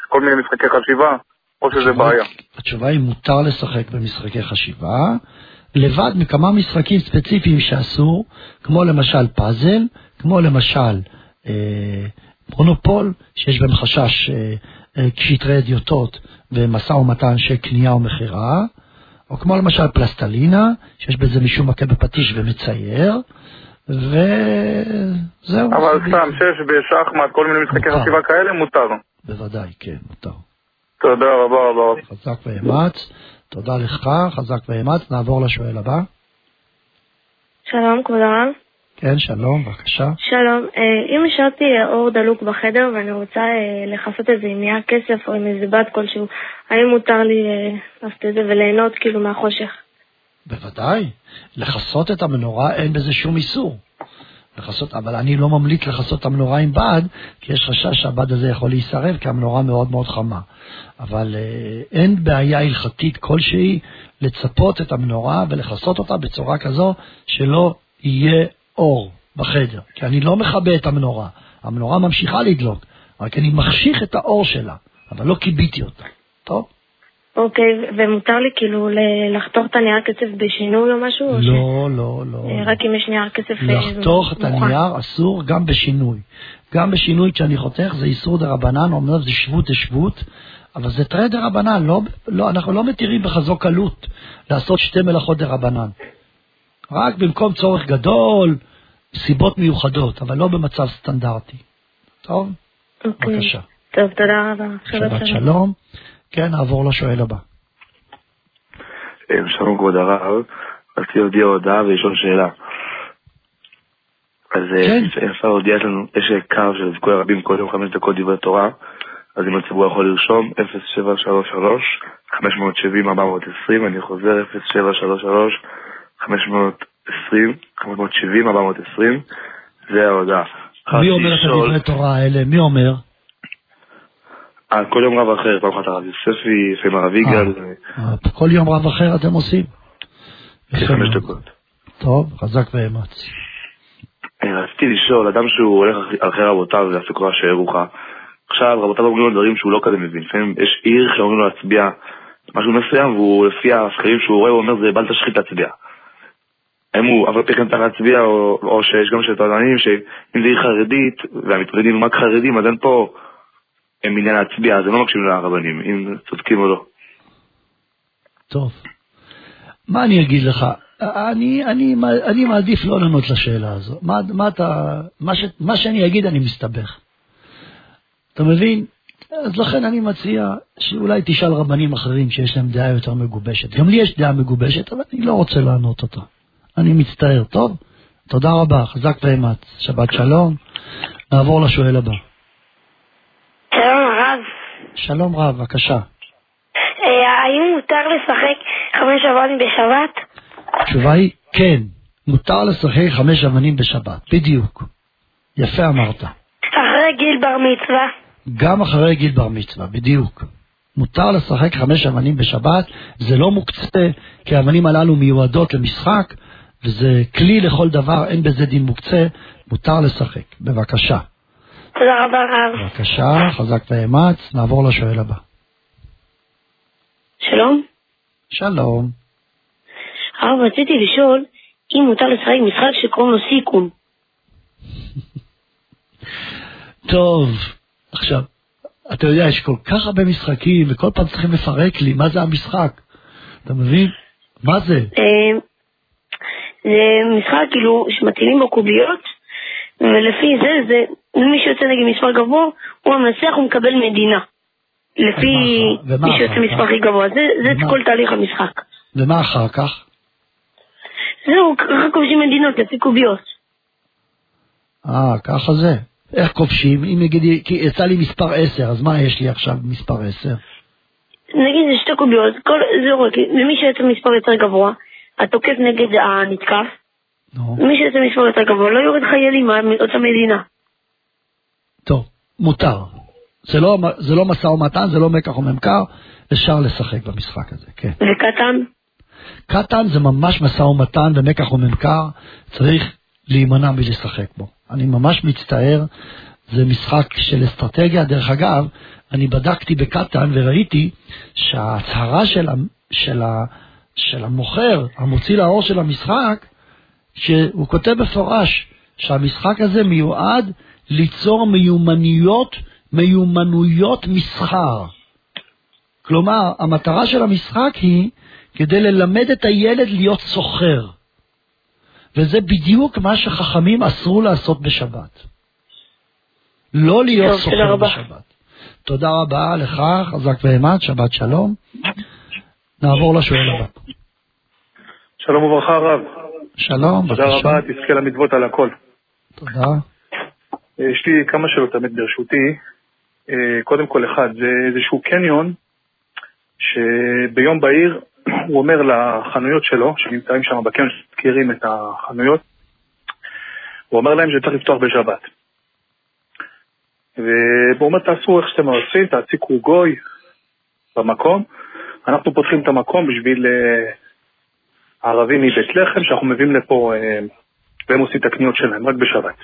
כל מיני משחקי חשיבה, או שזה בעיה. התשובה היא מותר לשחק במשחקי חשיבה, לבד מכמה משחקים ספציפיים שאסור, כמו למשל פאזל, כמו למשל מונופול, שיש בהם חשש כשתרי הדיוטות ומסע ומתן של קנייה ומחירה, או כמו למשל פלסטלינה, שיש בזה מישהו מכה בפטיש ומצייר, וזהו. אבל סתם, שיש בשחמט, כל מיני משחקי חשיבה כאלה, מותר. בוודאי, כן, מותר. תודה רבה רבה. חזק ואמץ, תודה לך, חזק ואמץ, נעבור לשואל הבא. שלום, כבוד הרב. כן, שלום, בבקשה. שלום, אם השארתי אור דלוק בחדר, ואני רוצה לחסות את זה עם נייר כסף או עם איזה בת כלשהו, האם מותר לי לעשות את זה וליהנות כאילו מהחושך? בוודאי, לחסות את המנורה אין בזה שום איסור. לחסות, אבל אני לא ממליץ לחסות המנורה עם בד, כי יש חשש שהבד הזה יכול להישרף, כי המנורה מאוד מאוד חמה. אבל אין בעיה הלכתית כלשהי לצפות את המנורה ולחסות אותה בצורה כזו שלא יהיה אור בחדר. כי אני לא מכבה את המנורה. המנורה ממשיכה לדלוק, רק אני מחשיך את האור שלה, אבל לא קיביתי אותה. טוב? אוקיי, ומותר לי כאילו לחתוך את הנייר כסף בשינוי או משהו? לא, לא, לא. רק אם יש נייר כסף... לחתוך את הנייר אסור גם בשינוי. גם בשינוי כשאני חותך זה איסור דרבנן, אומנם זה שבות לשבות, אבל זה תרי דרבנן, אנחנו לא מתירים בחזו קלות לעשות שתי מלאכות דרבנן. רק במקום צורך גדול, סיבות מיוחדות, אבל לא במצב סטנדרטי. טוב? אוקיי. בבקשה. טוב, תודה רבה. שבת שלום. כן, נעבור לשואל הבא. שלום כבוד הרב, רציתי להודיע הודעה ולשאול שאלה. אז אפשר להודיע לנו, יש קו של זיכוי הרבים קודם 5 דקות דברי תורה, אז אם הציבור יכול לרשום 0733-570-420, אני חוזר 0733-570-420, זה ההודעה. מי אומר את הדברי תורה האלה? מי אומר? כל יום רב אחר, פעם אחת הרב יוספי, פעם הרב יגאל. כל יום רב אחר אתם עושים? 5 דקות. טוב, חזק ואמץ. רציתי לשאול, אדם שהוא הולך אחרי רבותיו והסקורה שהירוחה, עכשיו רבותיו אומרים לו דברים שהוא לא כזה מבין. יש עיר שאומרים לו להצביע משהו מסוים, והוא לפי הסקרים שהוא רואה, הוא אומר זה בל תשחית להצביע. האם הוא עבר פי כן צריך להצביע, או שיש גם שטוענים שאם זה עיר חרדית, והמתמודדים רק חרדים, אז אין פה... הם עניין להצביע, אז הם לא מקשיבים לרבנים, אם צודקים או לא. טוב. מה אני אגיד לך? אני מעדיף לא לענות לשאלה הזו. מה שאני אגיד אני מסתבך. אתה מבין? אז לכן אני מציע שאולי תשאל רבנים אחרים שיש להם דעה יותר מגובשת. גם לי יש דעה מגובשת, אבל אני לא רוצה לענות אותה. אני מצטער, טוב? תודה רבה, חזק ואמץ. שבת שלום. נעבור לשואל הבא. שלום רב, בבקשה. האם מותר לשחק 5 אבנים בשבת? התשובה היא כן, מותר לשחק 5 אבנים בשבת, בדיוק. יפה אמרת. אחרי גיל בר מצווה? גם אחרי גיל בר מצווה, בדיוק. מותר לשחק 5 אבנים בשבת, זה לא מוקצה, כי האבנים הללו מיועדות למשחק, וזה כלי לכל דבר, אין בזה דין מוקצה, מותר לשחק, בבקשה. תודה רבה רב. בבקשה, חזק ואמץ, נעבור לשואל הבא. שלום. שלום. הרב, רציתי לשאול, אם מותר לשחק משחק שקוראים לו סיכום. טוב, עכשיו, אתה יודע, יש כל כך הרבה משחקים, וכל פעם צריכים לפרק לי, מה זה המשחק? אתה מבין? מה זה? זה משחק כאילו שמטילים בו קוביות, ולפי זה, מי שיוצא נגד מספר גבוה, הוא המנצח, הוא מקבל מדינה. לפי מי שיוצא מספר הכי גבוה. זה כל תהליך המשחק. ומה אחר כך? זהו, ככה כובשים מדינות, לפי קוביות. ככה זה. איך כובשים? אם נגיד, כי יצא לי מספר 10, אז מה יש לי עכשיו מספר 10? נגיד, זה 2 קוביות. זה רואה, למי שיוצא מספר יותר גבוה, התוקף נגד הנתקף, מי שזה מספר יותר גבוה, לא יורד חיילים מאותה מדינה. טוב, מותר. זה לא מסע ומתן, זה לא מקח וממכר, אפשר לשחק במשחק הזה, כן. וקטן? קטן זה ממש מסע ומתן ומקח וממכר, צריך להימנע מלשחק בו. אני ממש מצטער, זה משחק של אסטרטגיה. דרך אגב, אני בדקתי בקטן וראיתי שההצהרה של המוכר, המוציא לאור של המשחק, שהוא כותב בפורש שהמשחק הזה מיועד ליצור מיומנויות מסחר. כלומר, המטרה של המשחק היא כדי ללמד את הילד להיות סוחר. וזה בדיוק מה שחכמים אסרו לעשות בשבת. לא להיות סוחר בשבת. תודה רבה לך, חזק ואמץ, שבת שלום. נעבור לשואל הבא. שלום וברכה רב. שלום, תודה רבה, תזכה למדוות על הכל. תודה. יש לי כמה שאלות תמיד ברשותי. קודם כל אחד, זה איזשהו קניון שביום בהיר הוא אומר לחנויות שלו, שנמצאים שם בקניון שתכירים את החנויות, הוא אומר להם שצריך לפתוח בשבת. והוא אומר, תעשו איך שאתם עושים, תעסיקו גוי במקום. אנחנו פותחים את המקום בשביל ערבים מבית לחם, שאנחנו מביאים לפה, והם עושים את הקניות שלהם, רק בשבת.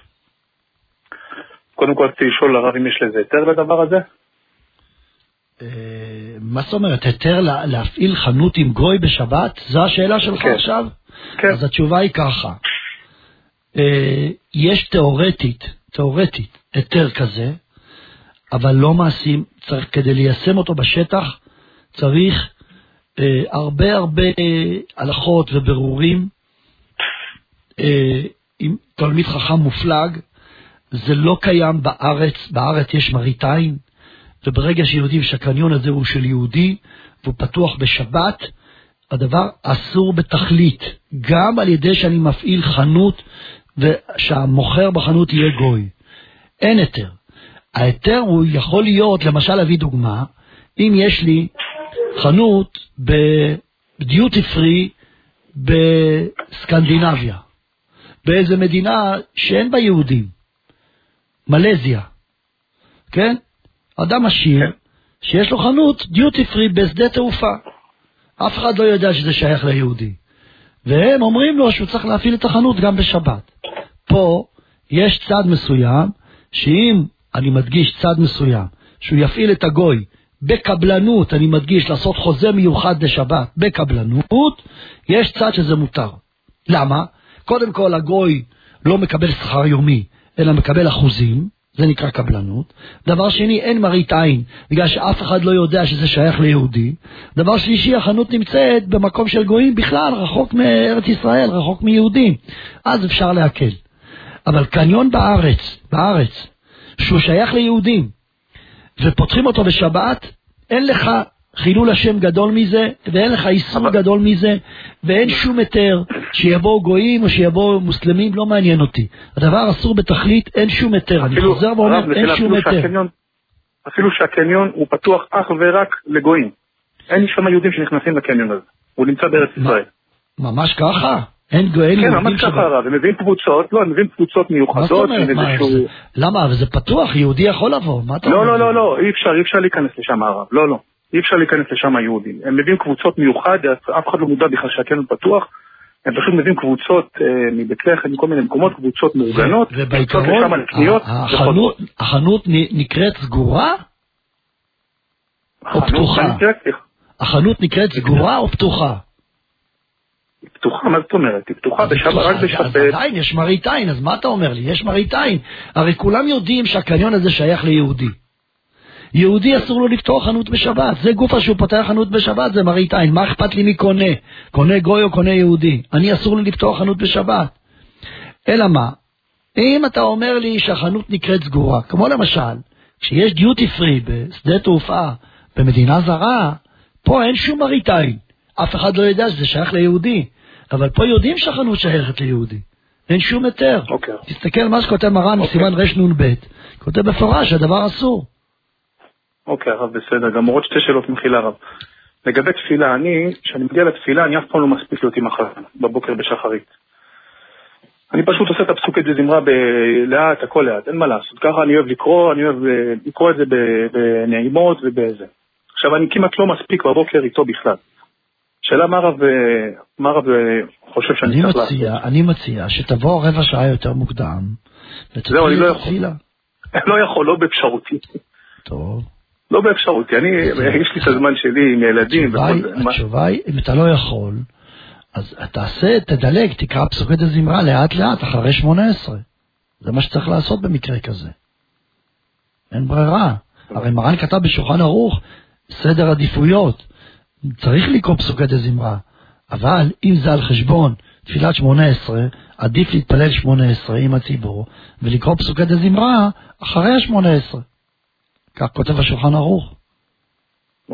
קודם כל, רציתי לשאול לערבים, יש לזה היתר לדבר הזה? מה זאת אומרת, היתר להפעיל חנות עם גוי בשבת? זו השאלה שלך עכשיו? כן. אז התשובה היא ככה. יש תיאורטית, היתר כזה, אבל לא מעשים, צריך, כדי ליישם אותו בשטח, צריך הרבה הלכות ובירורים. עם תלמיד חכם מופלג, זה לא קיים בארץ, בארץ יש מריטיים, וברגע שיודעים שהקניון הזה הוא של יהודי, והוא פתוח בשבת, הדבר אסור בתכלית, גם על ידי שאני מפעיל חנות, ושהמוכר בחנות יהיה גוי. אין היתר. ההיתר הוא יכול להיות, למשל להביא דוגמה, אם יש לי חנות בדיוטי פרי בסקנדינביה, באיזה מדינה שאין בה יהודים, מלזיה, כן? אדם עשיר, שיש לו חנות דיוטי פרי בשדה תעופה, אף אחד לא יודע שזה שייך ליהודי, והם אומרים לו שהוא צריך להפעיל את החנות גם בשבת. פה יש צד מסוים, שאם אני מדגיש צד מסוים, שהוא יפעיל את הגוי בקבלנות, אני מדגיש לעשות חוזה מיוחד לשבת בקבלנות, יש צד שזה מותר. למה? קודם כל הגוי לא מקבל שכר יומי, אלא מקבל אחוזים, זה נקרא קבלנות. דבר שני, אין מרית עין, בגלל שאף אחד לא יודע שזה שייך ליהודי. דבר שלישי, החנות נמצאת במקום של גויים בכלל, רחוק מארץ ישראל, רחוק מיהודים. אז אפשר להקל. אבל קניון בארץ, שהוא שייך ליהודים, ופותחים אותו בשבת, אין לך חילול השם גדול מזה, ואין לך איסור גדול מזה, ואין שום היתר שיבואו גויים או שיבואו מוסלמים, לא מעניין אותי. הדבר אסור בתכלית, אין שום היתר. אני חוזר ואומר, אין שום היתר. אפילו שהקניון הוא פתוח אך ורק לגויים. אין שם יהודים שנכנסים לקניון הזה. הוא נמצא בארץ ישראל. ממש ככה? אין גויים יהודים. כן, ממש ככה הרב. הם מביאים קבוצות, לא, הם מביאים קבוצות מיוחדות. למה? אבל זה פתוח, יהודי יכול לבוא. לא, לא, לא, אי אפשר להיכנס לשם הרב. לא, לא. אי אפשר להיכנס לשם היהודים. הם מביאים קבוצות מיוחד, אף אחד לא מודע בכלל שהקניון פתוח, הם פשוט מביאים קבוצות מבית לחם, מכל מיני מקומות, קבוצות מאורגנות, קבוצות לשם על קניות. החנות נקראת סגורה? או פתוחה? החנות נקראת סגורה או פתוחה? היא פתוחה, מה זאת אומרת? היא פתוחה רק בשבת. אז עדיין יש מראית עין, אז מה אתה אומר לי? יש מראית עין. הרי כולם יודעים שהקניון הזה שייך ליהודי. יהודי אסור לו לפתוח חנות בשבת, זה גופה שהוא פותח חנות בשבת, זה מראית עין. מה אכפת לי מי קונה? קונה גוי או קונה יהודי? אני אסור לי לפתוח חנות בשבת. אלא מה? אם אתה אומר לי שהחנות נקראת סגורה, כמו למשל, כשיש דיוטי פרי בשדה תעופה, במדינה זרה, פה אין שום מראית עין. אף אחד לא ידע שזה שייך ליהודי, אבל פה יודעים שהחנות שייכת ליהודי. אין שום היתר. Okay. תסתכל מה שכותב מרן, סימן רנ"ב, כותב בפורש, הדבר אסור. אוקיי, הרב, בסדר. גם עוד שתי שאלות מחילה, הרב. לגבי תפילה, כשאני מגיע לתפילה, אני אף פעם לא מספיק להיות עם החלן, בבוקר בשחרית. אני פשוט עושה את הפסוקת בזמרה לאט, הכל לאט, אין מה לעשות. ככה אני אוהב לקרוא, אני אוהב לקרוא את זה בנעימות ובאיזה. עכשיו, אני כמעט לא מספיק בבוקר איתו בכלל. שאלה, מה הרב חושב שאני צריך לעשות? אני מציע שתבוא רבע שעה יותר מוקדם, ותתחיל לתפילה. לא יכול, לא באפשרותי. טוב. לא באפשרותי, יש לי את הזמן שלי עם ילדים. התשובה היא, אם אתה לא יכול, אז תעשה, תדלג, תקרא פסוקת הזמרה לאט לאט, אחרי 18. זה מה שצריך לעשות במקרה כזה. אין ברירה. הרי מרן כתב בשולחן ערוך, סדר עדיפויות. צריך לקרוא פסוקת הזמרה, אבל אם זה על חשבון תפילת 18, עדיף להתפלל 18 עם הציבור, ולקרוא פסוקת הזמרה אחרי ה-18. כך כותב השולחן ערוך.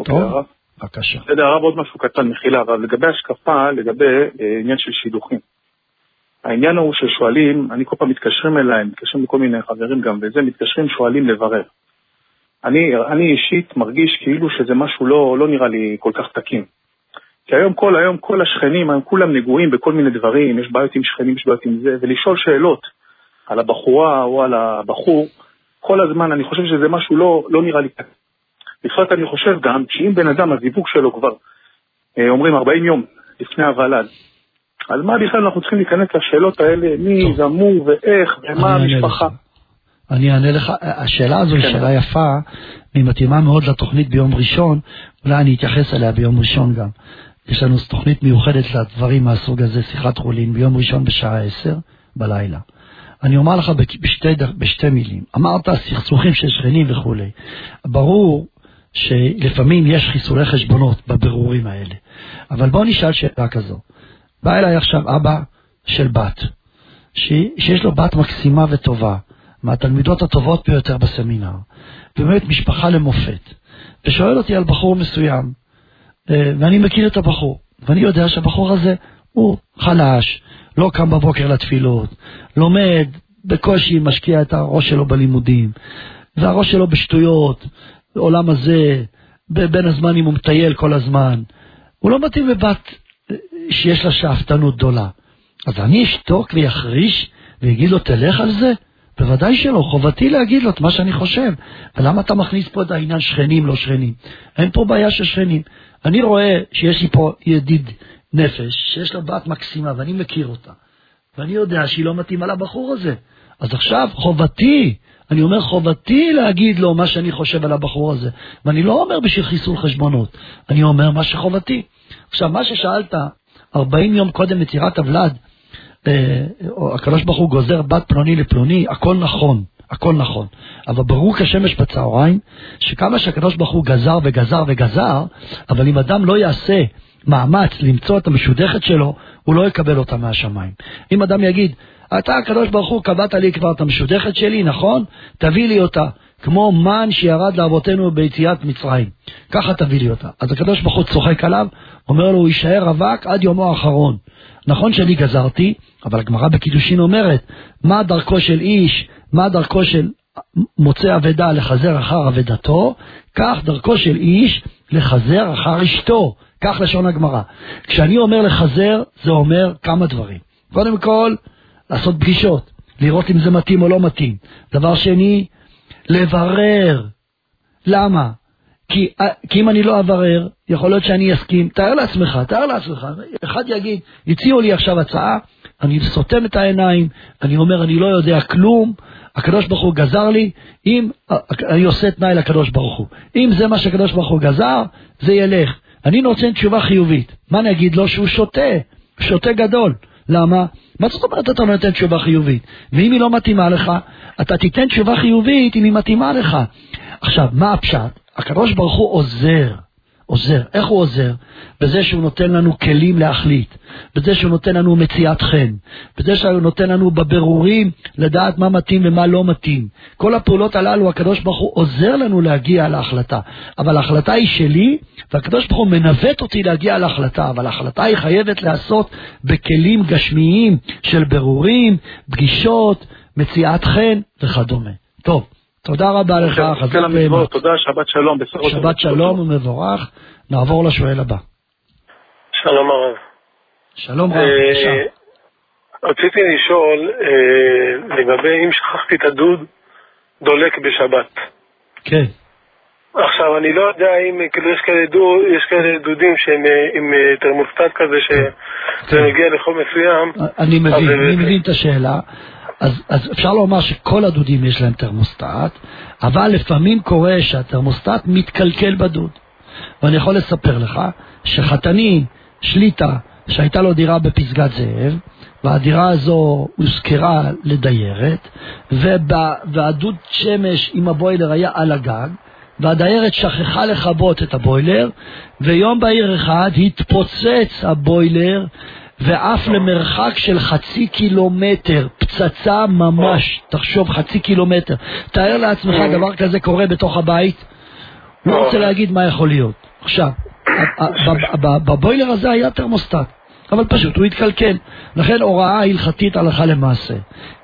טוב, בבקשה. בסדר, הרב, עוד משהו קטן, מחילה, אבל לגבי השקפה, לגבי עניין של שידוכים. העניין הוא ששואלים, אני כל פעם מתקשרים אליי, מתקשרים לכל מיני חברים גם, וזה מתקשרים, שואלים לברר. אני אישית מרגיש כאילו שזה משהו לא נראה לי כל כך תקין. כי היום כל השכנים, כולם נגועים בכל מיני דברים, יש בעיות עם שכנים, יש בעיות עם זה, ולשאול שאלות. על הבחורה או על הבחור, כל הזמן אני חושב שזה משהו לא נראה לי. לפעמים אני חושב גם שאם בן אדם הזיווג שלו כבר, אומרים 40 יום לפני הוולד, על מה בכלל אנחנו צריכים להיכנס לשאלות האלה, מי זמור ואיך ומה המשפחה? אני אענה לך, השאלה הזו היא שאלה יפה, היא מתאימה מאוד לתוכנית ביום ראשון, אולי אני אתייחס אליה ביום ראשון גם. יש לנו תוכנית מיוחדת לדברים מהסוג הזה, שיחת חולין, ביום ראשון בשעה 10 בלילה. אני אומר לך בשתי מילים, אמרת סכסוכים של שכנים וכו'. ברור שלפעמים יש חיסולי חשבונות בבירורים האלה, אבל בוא נשאל שאלה כזו. בא אליי עכשיו אבא של בת, שיש לו בת מקסימה וטובה, מהתלמידות הטובות ביותר בסמינר, באמת משפחה למופת, ושואל אותי על בחור מסוים, ואני מכיר את הבחור, ואני יודע שהבחור הזה הוא חלש, לא קם בבוקר לתפילות, לומד, בקושי משקיע את הראש שלו בלימודים, והראש שלו בשטויות, בעולם הזה, בין הזמנים הוא מטייל כל הזמן, הוא לא מתאים לבת שיש לה שאפתנות גדולה. אז אני אשתוק ויחריש ויגיד לו תלך על זה? בוודאי שלא, חובתי להגיד לו את מה שאני חושב. ולמה אתה מכניס פה את העניין שכנים לא שכנים? אין פה בעיה של שכנים. אני רואה שיש לי פה ידיד נפש שיש לה בת מקסימה ואני מכיר אותה, ואני יודע שהיא לא מתאים על הבחור הזה, אז עכשיו חובתי, אני אומר חובתי להגיד לו מה שאני חושב על הבחור הזה, ואני לא אומר בשביל חיסול חשבונות, אני אומר מה שחובתי. עכשיו מה ששאלת, 40 יום קודם מצירת הוולד, הקדוש ברוך הוא גוזר בת פלוני לפלוני, הכל נכון, הכל נכון, אבל ברור כשמש בצהריים, שכמה שהקדוש ברוך הוא גזר וגזר וגזר, אבל אם אדם לא יעשה מאמץ למצוא את המשודכת שלו, הוא לא יקבל אותה מהשמיים. אם אדם יגיד, אתה הקדוש ברוך הוא קבעת לי כבר את המשודכת שלי, נכון? תביא לי אותה, כמו מן שירד לאבותינו ביציאת מצרים, ככה תביא לי אותה. אז הקדוש ברוך הוא צוחק עליו, אומר לו, הוא יישאר רווק עד יומו האחרון. נכון שאני גזרתי, אבל הגמרא בקידושין אומרת, מה דרכו של איש, מה דרכו של מוצא עבדה לחזר אחר עבדתו, כך דרכו של איש לחזר אחר אשתו, כך לשון הגמרא. כשאני אומר לחזר, זה אומר כמה דברים. קודם כל, לעשות פגישות, לראות אם זה מתאים או לא מתאים. דבר שני, לברר. למה? כי אם אני לא אברר, יכול להיות שאני אסכים. תאר לעצמך. אחד יגיד, הציעו לי עכשיו הצעה, אני סותם את העיניים, אני אומר, אני לא יודע כלום, הקדוש ברוך הוא גזר לי, אם אני עושה תנאי לקדוש ברוך הוא. אם זה מה שהקדוש ברוך הוא גזר, זה ילך. אני נותן תשובה חיובית. מה נגיד לו? שהוא שוטה גדול. למה? מה זאת אומרת אתה נותן תשובה חיובית? ואם היא לא מתאימה לך, אתה תיתן תשובה חיובית אם היא מתאימה לך. עכשיו, מה הפשט? הקדוש ברוך הוא עוזר. איך הוא עוזר? בזה שהוא נותן לנו כלים להחליט, בזה שהוא נותן לנו מציאת חן, בזה שהוא נותן לנו בבירורים לדעת מה מתאים ומה לא מתאים. כל הפעולות הללו הקדוש ברוך הוא עוזר לנו להגיע להחלטה, אבל ההחלטה היא שלי, והקדוש ברוך הוא מנווט אותי להגיע להחלטה, אבל ההחלטה היא חייבת לעשות בכלים גשמיים של בירורים, פגישות, מציאת חן וכדומה. טוב, תודה רבה לך, חזק ואמץ. תודה, שבת שלום. שבת שלום ומבורך. נעבור לשואל הבא. שלום הרב. שלום רב, בבקשה. רציתי לשאול, לגבי אם שכחתי את הדוד דולק בשבת. כן. עכשיו, אני לא יודע אם יש כאלה דודים שהם עם תרמוסטט כזה שזה מגיע לחום מסוים. אני מבין את השאלה. אז אפשר לומר שכל הדודים יש להם תרמוסטט, אבל לפעמים קורה שהתרמוסטט מתקלקל בדוד. ואני יכול לספר לך שחתני שליטה שהייתה לו דירה בפסגת זאב, והדירה הזו הוזכרה לדיירת, והדוד שמש עם הבוילר היה על הגג, והדיירת שכחה לחבות את הבוילר, ויום בהיר אחד התפוצץ הבוילר, ואף למרחק של 0.5 קילומטר, פצצה ממש, תחשוב 0.5 קילומטר, תאר לעצמך דבר כזה קורה בתוך הבית, הוא רוצה להגיד מה יכול להיות. עכשיו, בבוילר הזה היה תרמוסטט, אבל פשוט הוא התקלקל, לכן הוראה הלכתית הלכה למעשה,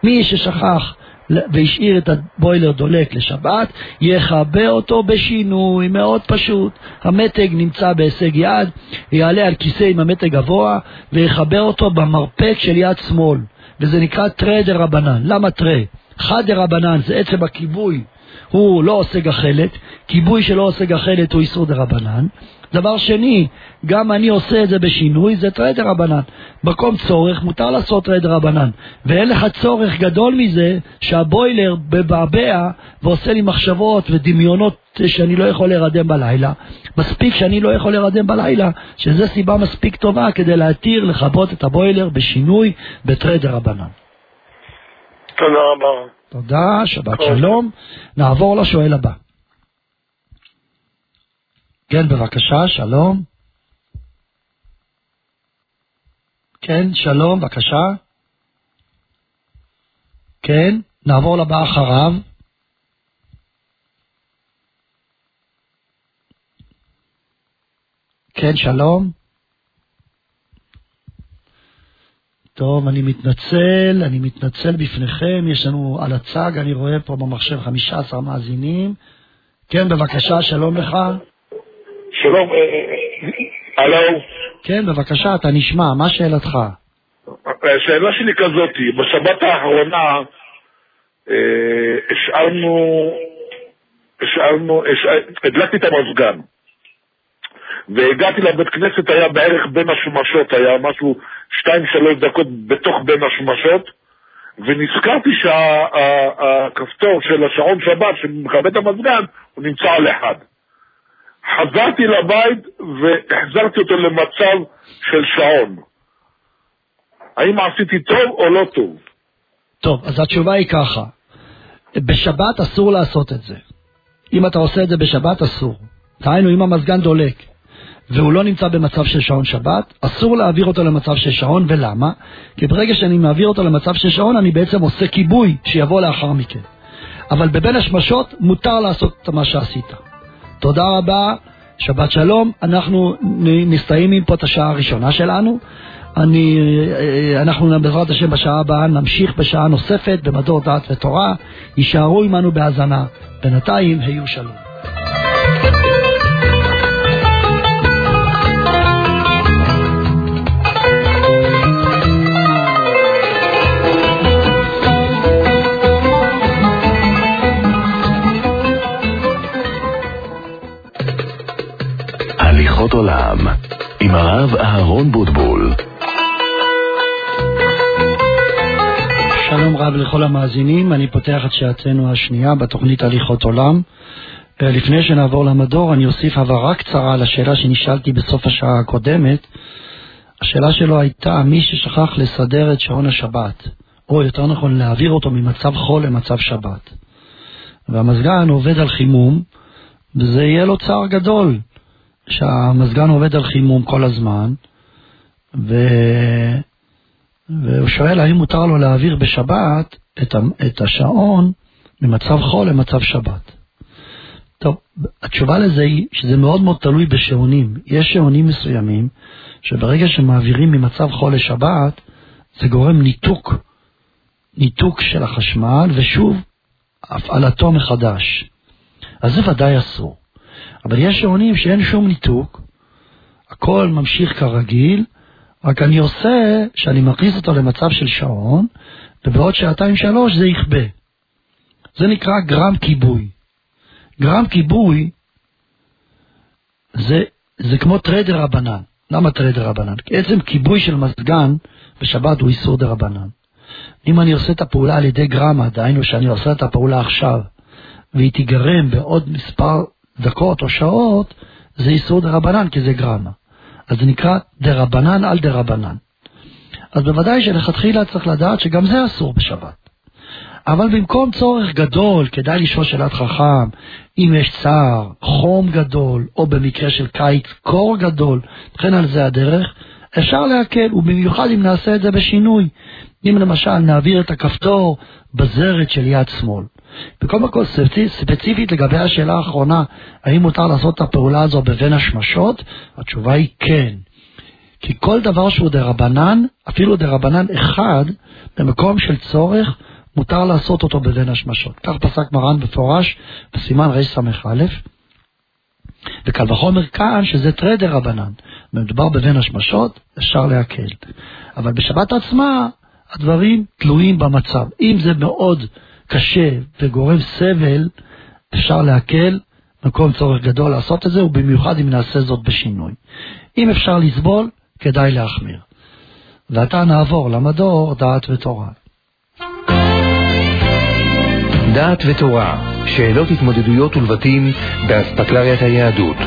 מי ששכח והשאיר את הבוילר דולק לשבת, יחבה אותו בשינוי מאוד פשוט. המתג נמצא בהישג יד, יעלה על כיסא עם המתג גבוה ויחבה אותו במרפק של יד שמאל, וזה נקרא טרי דה רבנן. למה טרי? חד רבנן זה עצם הכיבוי, הוא לא עושה גחלת, כיבוי שלא עושה גחלת הוא איסור דה רבנן. דבר שני, גם אני עושה את זה בשינוי, זה טרי דה רבנן. מקום צורך מותר לעשות טרי דה רבנן, ואין לך צורך גדול מזה שהבוילר בבעבע ועושה לי מחשבות ודמיונות שאני לא יכול להירדם בלילה. מספיק שאני לא יכול להירדם בלילה, שזה סיבה מספיק טובה כדי להתיר לחבות את הבוילר בשינוי בטרי דה רבנן. תודה רבה. תודה, שבת שלום. נעבור לשואל הבא. כן, בבקשה, שלום. כן, שלום, בבקשה. כן, נעבור לבא אחריו. כן, שלום. טוב, אני מתנצל בפניכם, יש לנו על הצג, אני רואה פה במחשב 15 מאזינים. כן, בבקשה, שלום לך. שלום, הלו. כן, בבקשה, אתה נשמע, מה שאלתך? השאלה שלי כזאת, בשבת האחרונה הדלקתי את המזגן. והגעתי לבית כנסת, היה בערך בין השמשות, היה משהו 2-3 דקות בתוך בין השמשות, ונזכרתי שהכפתור של השעון שבת שמכבה את המזגן, הוא נמצא על 1. חזרתי לבית והחזרתי אותו למצב של שעון. האם עשיתי טוב או לא טוב? טוב, אז התשובה היא ככה. בשבת אסור לעשות את זה. אם אתה עושה את זה בשבת אסור. תהיינו, אם המזגן דולק והוא לא נמצא במצב של שעון שבת, אסור להעביר אותו למצב של שעון. ולמה? כי ברגע שאני מעביר אותו למצב של שעון, אני בעצם עושה כיבוי שיבוא לאחר מכן. אבל בבין השמשות מותר לעשות את מה שעשית. תודה רבה, שבת שלום. אנחנו נסתיימים פה את השעה הראשונה שלנו. אנחנו בעזרת השם בשעה הבאה נמשיך בשעה נוספת במדור דעת ותורה. יישארו עמנו בהזנה, בינתיים היו שלום. הליכות עולם עם הרב אהרון בוטבול. שלום רב לכל המאזינים, אני פותח את שעתנו השנייה בתוכנית הליכות עולם. לפני שנעבור למדור אני אוסיף הבהרה קצרה לשאלה שנשאלתי בסוף השעה הקודמת. השאלה שלו הייתה, מי ששכח לסדר את שעון השבת, או יותר נכון להעביר אותו ממצב חול למצב שבת, והמזגן עובד על חימום, וזה יהיה לו צער גדול שהמזגן עובד על חימום כל הזמן, והוא שואל האם מותר לו להעביר בשבת את השעון ממצב חול למצב שבת. טוב, התשובה לזה היא שזה מאוד מאוד תלוי בשעונים. יש שעונים מסוימים שברגע שמעבירים ממצב חול לשבת, זה גורם ניתוק של החשמל ושוב הפעלתו מחדש, אז זה ודאי אסור. אבל יש שעונים שאין שום ניתוק, הכל ממשיך כרגיל, רק אני עושה שאני מכניס אותו למצב של שעון, ובעוד 2-3 זה יכבה. זה נקרא גרם כיבוי. גרם כיבוי זה כמו טרי דה רבנן. למה טרי דה רבנן? כי עצם כיבוי של מזגן בשבת הוא איסור דה רבנן. אם אני עושה את הפעולה על ידי גרמה, דהיינו שאני עושה את הפעולה עכשיו, והיא תיגרם בעוד מספר דקות או שעות, זה איסור דה רבנן, כי זה גרמה. אז זה נקרא דה רבנן על דה רבנן. אז בוודאי שלכתחילה צריך לדעת שגם זה אסור בשבת. אבל במקום צורך גדול, כדאי לשאול שאלת חכם, אם יש צער, חום גדול, או במקרה של קיץ, קור גדול, וכן על זה הדרך, אפשר להקל, ובמיוחד אם נעשה את זה בשינוי. אם למשל נעביר את הכפתור בזרת של יד שמאל. בכל מקום ספציפית לגבי השאלה האחרונה, האם מותר לעשות את הפעולה הזו בבין השמשות? התשובה היא כן. כי כל דבר שהוא דרבנן, אפילו דרבנן אחד, במקום של צורך, מותר לעשות אותו בבין השמשות. כך פסק מרן בפורש, בסימן ר' סמך א', וקל וחומר כאן שזה טרדר רבנן. מדובר בבין השמשות, אפשר להקל. אבל בשבת עצמה, הדברים תלויים במצב. אם זה מאוד קשה וגורם סבל, אפשר להקל, מקום צורך גדול לעשות את זה, ובמיוחד אם נעשה זאת בשינוי. אם אפשר לסבול, כדאי להחמיר. ואתה נעבור למדור דעת ותורה. דעת ותורה, שאלות התמודדויות ולבטים באספקלריית היהדות.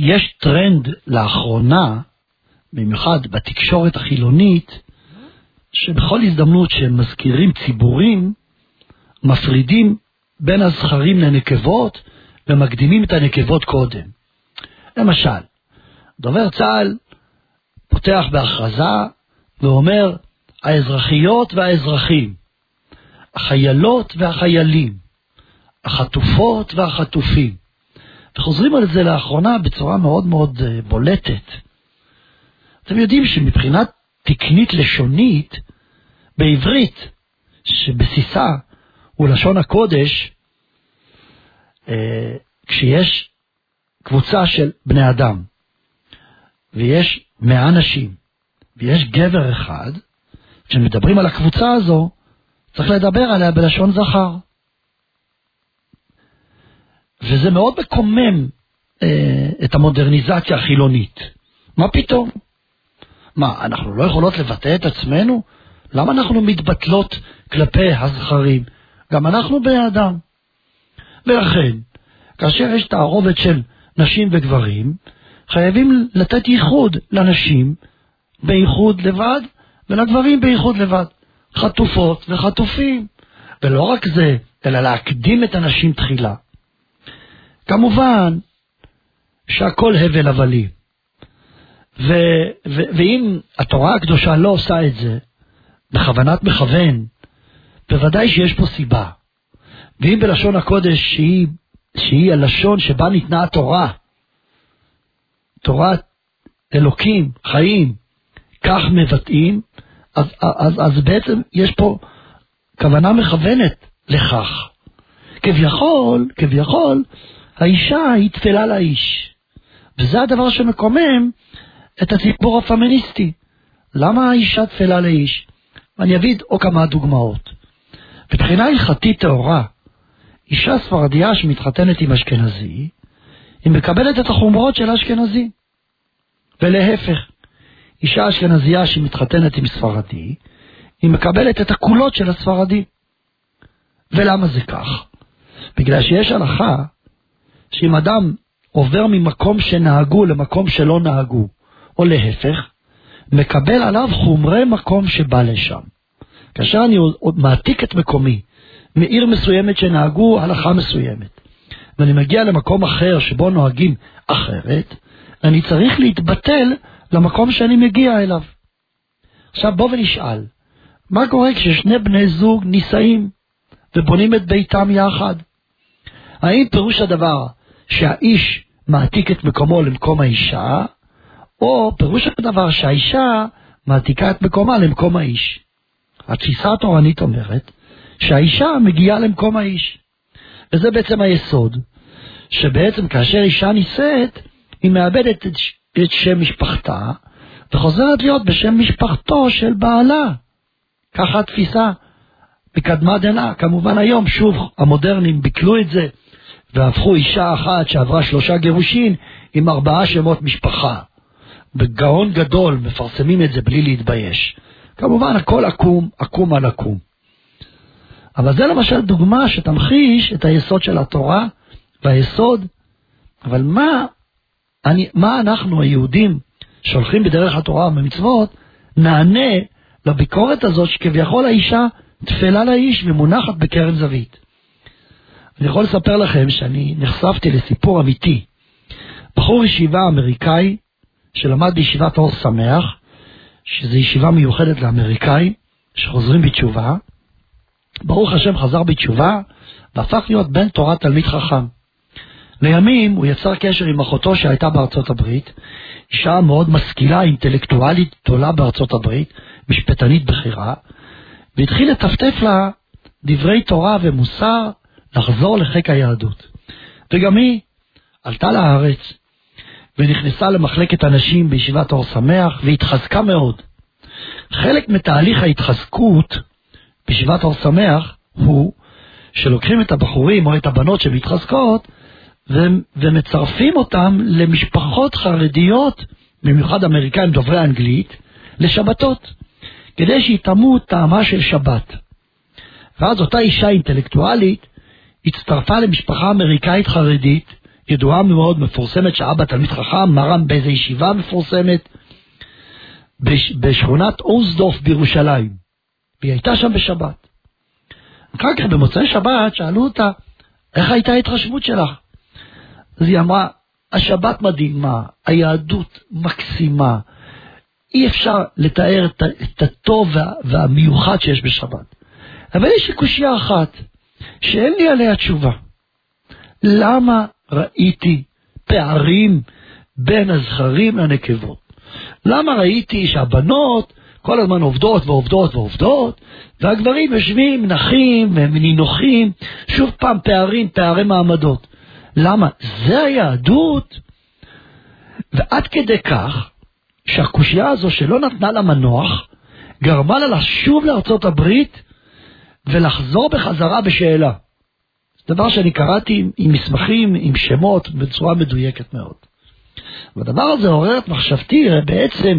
יש טרנד לאחרונה, במיוחד בתקשורת החילונית, שבכל הזדמנות שמזכירים ציבורים, מפרידים בין הזכרים לנקבות, ומקדימים את הנקבות קודם. למשל, דובר צה"ל פותח בהכרזה ואומר, האזרחיות והאזרחים, החיילות והחיילים, החטופות והחטופים. וחוזרים על זה לאחרונה בצורה מאוד מאוד בולטת. אתם יודעים שמבחינת תקנית לשונית, בעברית, שבסיסה הוא לשון הקודש, כשיש קבוצה של בני אדם, ויש 100 נשים, ויש גבר אחד, כשמדברים על הקבוצה הזו, צריך לדבר עליה בלשון זכר. וזה מאוד מקומם את המודרניזציה החילונית. מה פתאום? מה, אנחנו לא יכולות לבטא את עצמנו? למה אנחנו מתבטלות כלפי הזכרים? גם אנחנו בני אדם. ולכן, כאשר יש תערובת של נשים וגברים, חייבים לתת ייחוד לנשים בייחוד לבד, ולגברים בייחוד לבד. חטופות וחטופים. ולא רק זה, אלא להקדים את הנשים תחילה. כמובן שהכל הבל הבלי. ואם התורה הקדושה לא עושה את זה, בכוונת מכוון, בוודאי שיש פה סיבה. ואם בלשון הקודש שהיא הלשון שבה ניתנה התורה, תורת אלוקים, חיים, כך מבטאים, אז בעצם יש פה כוונה מכוונת לכך. כביכול, האישה היא תפלה לאיש. וזה הדבר שמקומם את הציבור הפמיניסטי. למה האישה תפלה לאיש? ואני אביא עוד כמה דוגמאות. מבחינה הלכתית טהורה, אישה ספרדיה שמתחתנת עם אשכנזי, היא מקבלת את החומרות של אשכנזי. ולהפך, אישה אשכנזיה שמתחתנת עם ספרדי, היא מקבלת את הקולות של הספרדי. ולמה זה כך? בגלל שיש הלכה, שאם אדם עובר ממקום שנהגו למקום שלא נהגו, או להפך, מקבל עליו חומרי מקום שבא לשם. כאשר אני מעתיק את מקומי, מעיר מסוימת שנהגו הלכה מסוימת, ואני מגיע למקום אחר שבו נוהגים אחרת, אני צריך להתבטל למקום שאני מגיע אליו. עכשיו בוא ונשאל, מה קורה כששני בני זוג נישאים, ובונים את ביתם יחד? האם פירוש הדבר שהאיש מעתיק את מקומו למקום האישה, או פירוש הדבר שהאישה מעתיקה את מקומה למקום האיש? התפיסה התורנית אומרת שהאישה מגיעה למקום האיש. וזה בעצם היסוד, שבעצם כאשר אישה נישאת, היא מאבדת את שם משפחתה, וחוזרת להיות בשם משפחתו של בעלה. ככה התפיסה מקדמת דנא. כמובן היום, שוב, המודרנים ביקלו את זה, והפכו אישה אחת שעברה 3 גירושין עם 4 שמות משפחה. בגאון גדול מפרסמים את זה בלי להתבייש. כמובן הכל עקום, עקום על עקום. אבל זה למשל דוגמה שתמחיש את היסוד של התורה והיסוד. אבל מה אנחנו היהודים שהולכים בדרך התורה ובמצוות נענה לביקורת הזאת שכביכול האישה תפלה לאיש ומונחת בקרן זווית. אני יכול לספר לכם שאני נחשפתי לסיפור אמיתי. בחור ישיבה אמריקאי שלמד בישיבת אור שמח, שזו ישיבה מיוחדת לאמריקאי שחוזרים בתשובה, ברוך השם חזר בתשובה והפך להיות בן תורה תלמיד חכם. לימים הוא יצר קשר עם אחותו שהייתה בארצות הברית, אישה מאוד משכילה, אינטלקטואלית גדולה בארצות הברית, משפטנית בכירה, והתחיל לטפטף לה דברי תורה ומוסר לחזור לחיק היהדות. וגם היא עלתה לארץ ונכנסה למחלקת הנשים בישיבת אור שמח והתחזקה מאוד. חלק מתהליך ההתחזקות בישיבת אור שמח הוא שלוקחים את הבחורים או את הבנות שמתחזקות ומצרפים אותם למשפחות חרדיות, במיוחד אמריקאים דוברי אנגלית, לשבתות, כדי שיתאמו טעמה של שבת. ואז אותה אישה אינטלקטואלית הצטרפה למשפחה אמריקאית חרדית, ידועה מאוד, מפורסמת, שאבא תלמיד חכם, מרם באיזו ישיבה מפורסמת, בשכונת אוסדוף בירושלים. והיא הייתה שם בשבת. אחר כך במוצאי שבת שאלו אותה, איך הייתה ההתרשמות שלך? אז היא אמרה, השבת מדהימה, היהדות מקסימה, אי אפשר לתאר את הטוב והמיוחד שיש בשבת. אבל יש לי קושיה אחת, שאין לי עליה תשובה. למה ראיתי פערים בין הזכרים לנקבות? למה ראיתי שהבנות כל הזמן עובדות ועובדות ועובדות, והגברים יושבים, נחים ונינוחים, שוב פעם פערים, פערי מעמדות? למה? זה היהדות? ועד כדי כך, שהקושיה הזו שלא נתנה לה מנוח, גרמה לה לשוב לארצות הברית, ולחזור בחזרה בשאלה. דבר שאני קראתי עם מסמכים, עם שמות, בצורה מדויקת מאוד. והדבר הזה עורר את מחשבתי, בעצם,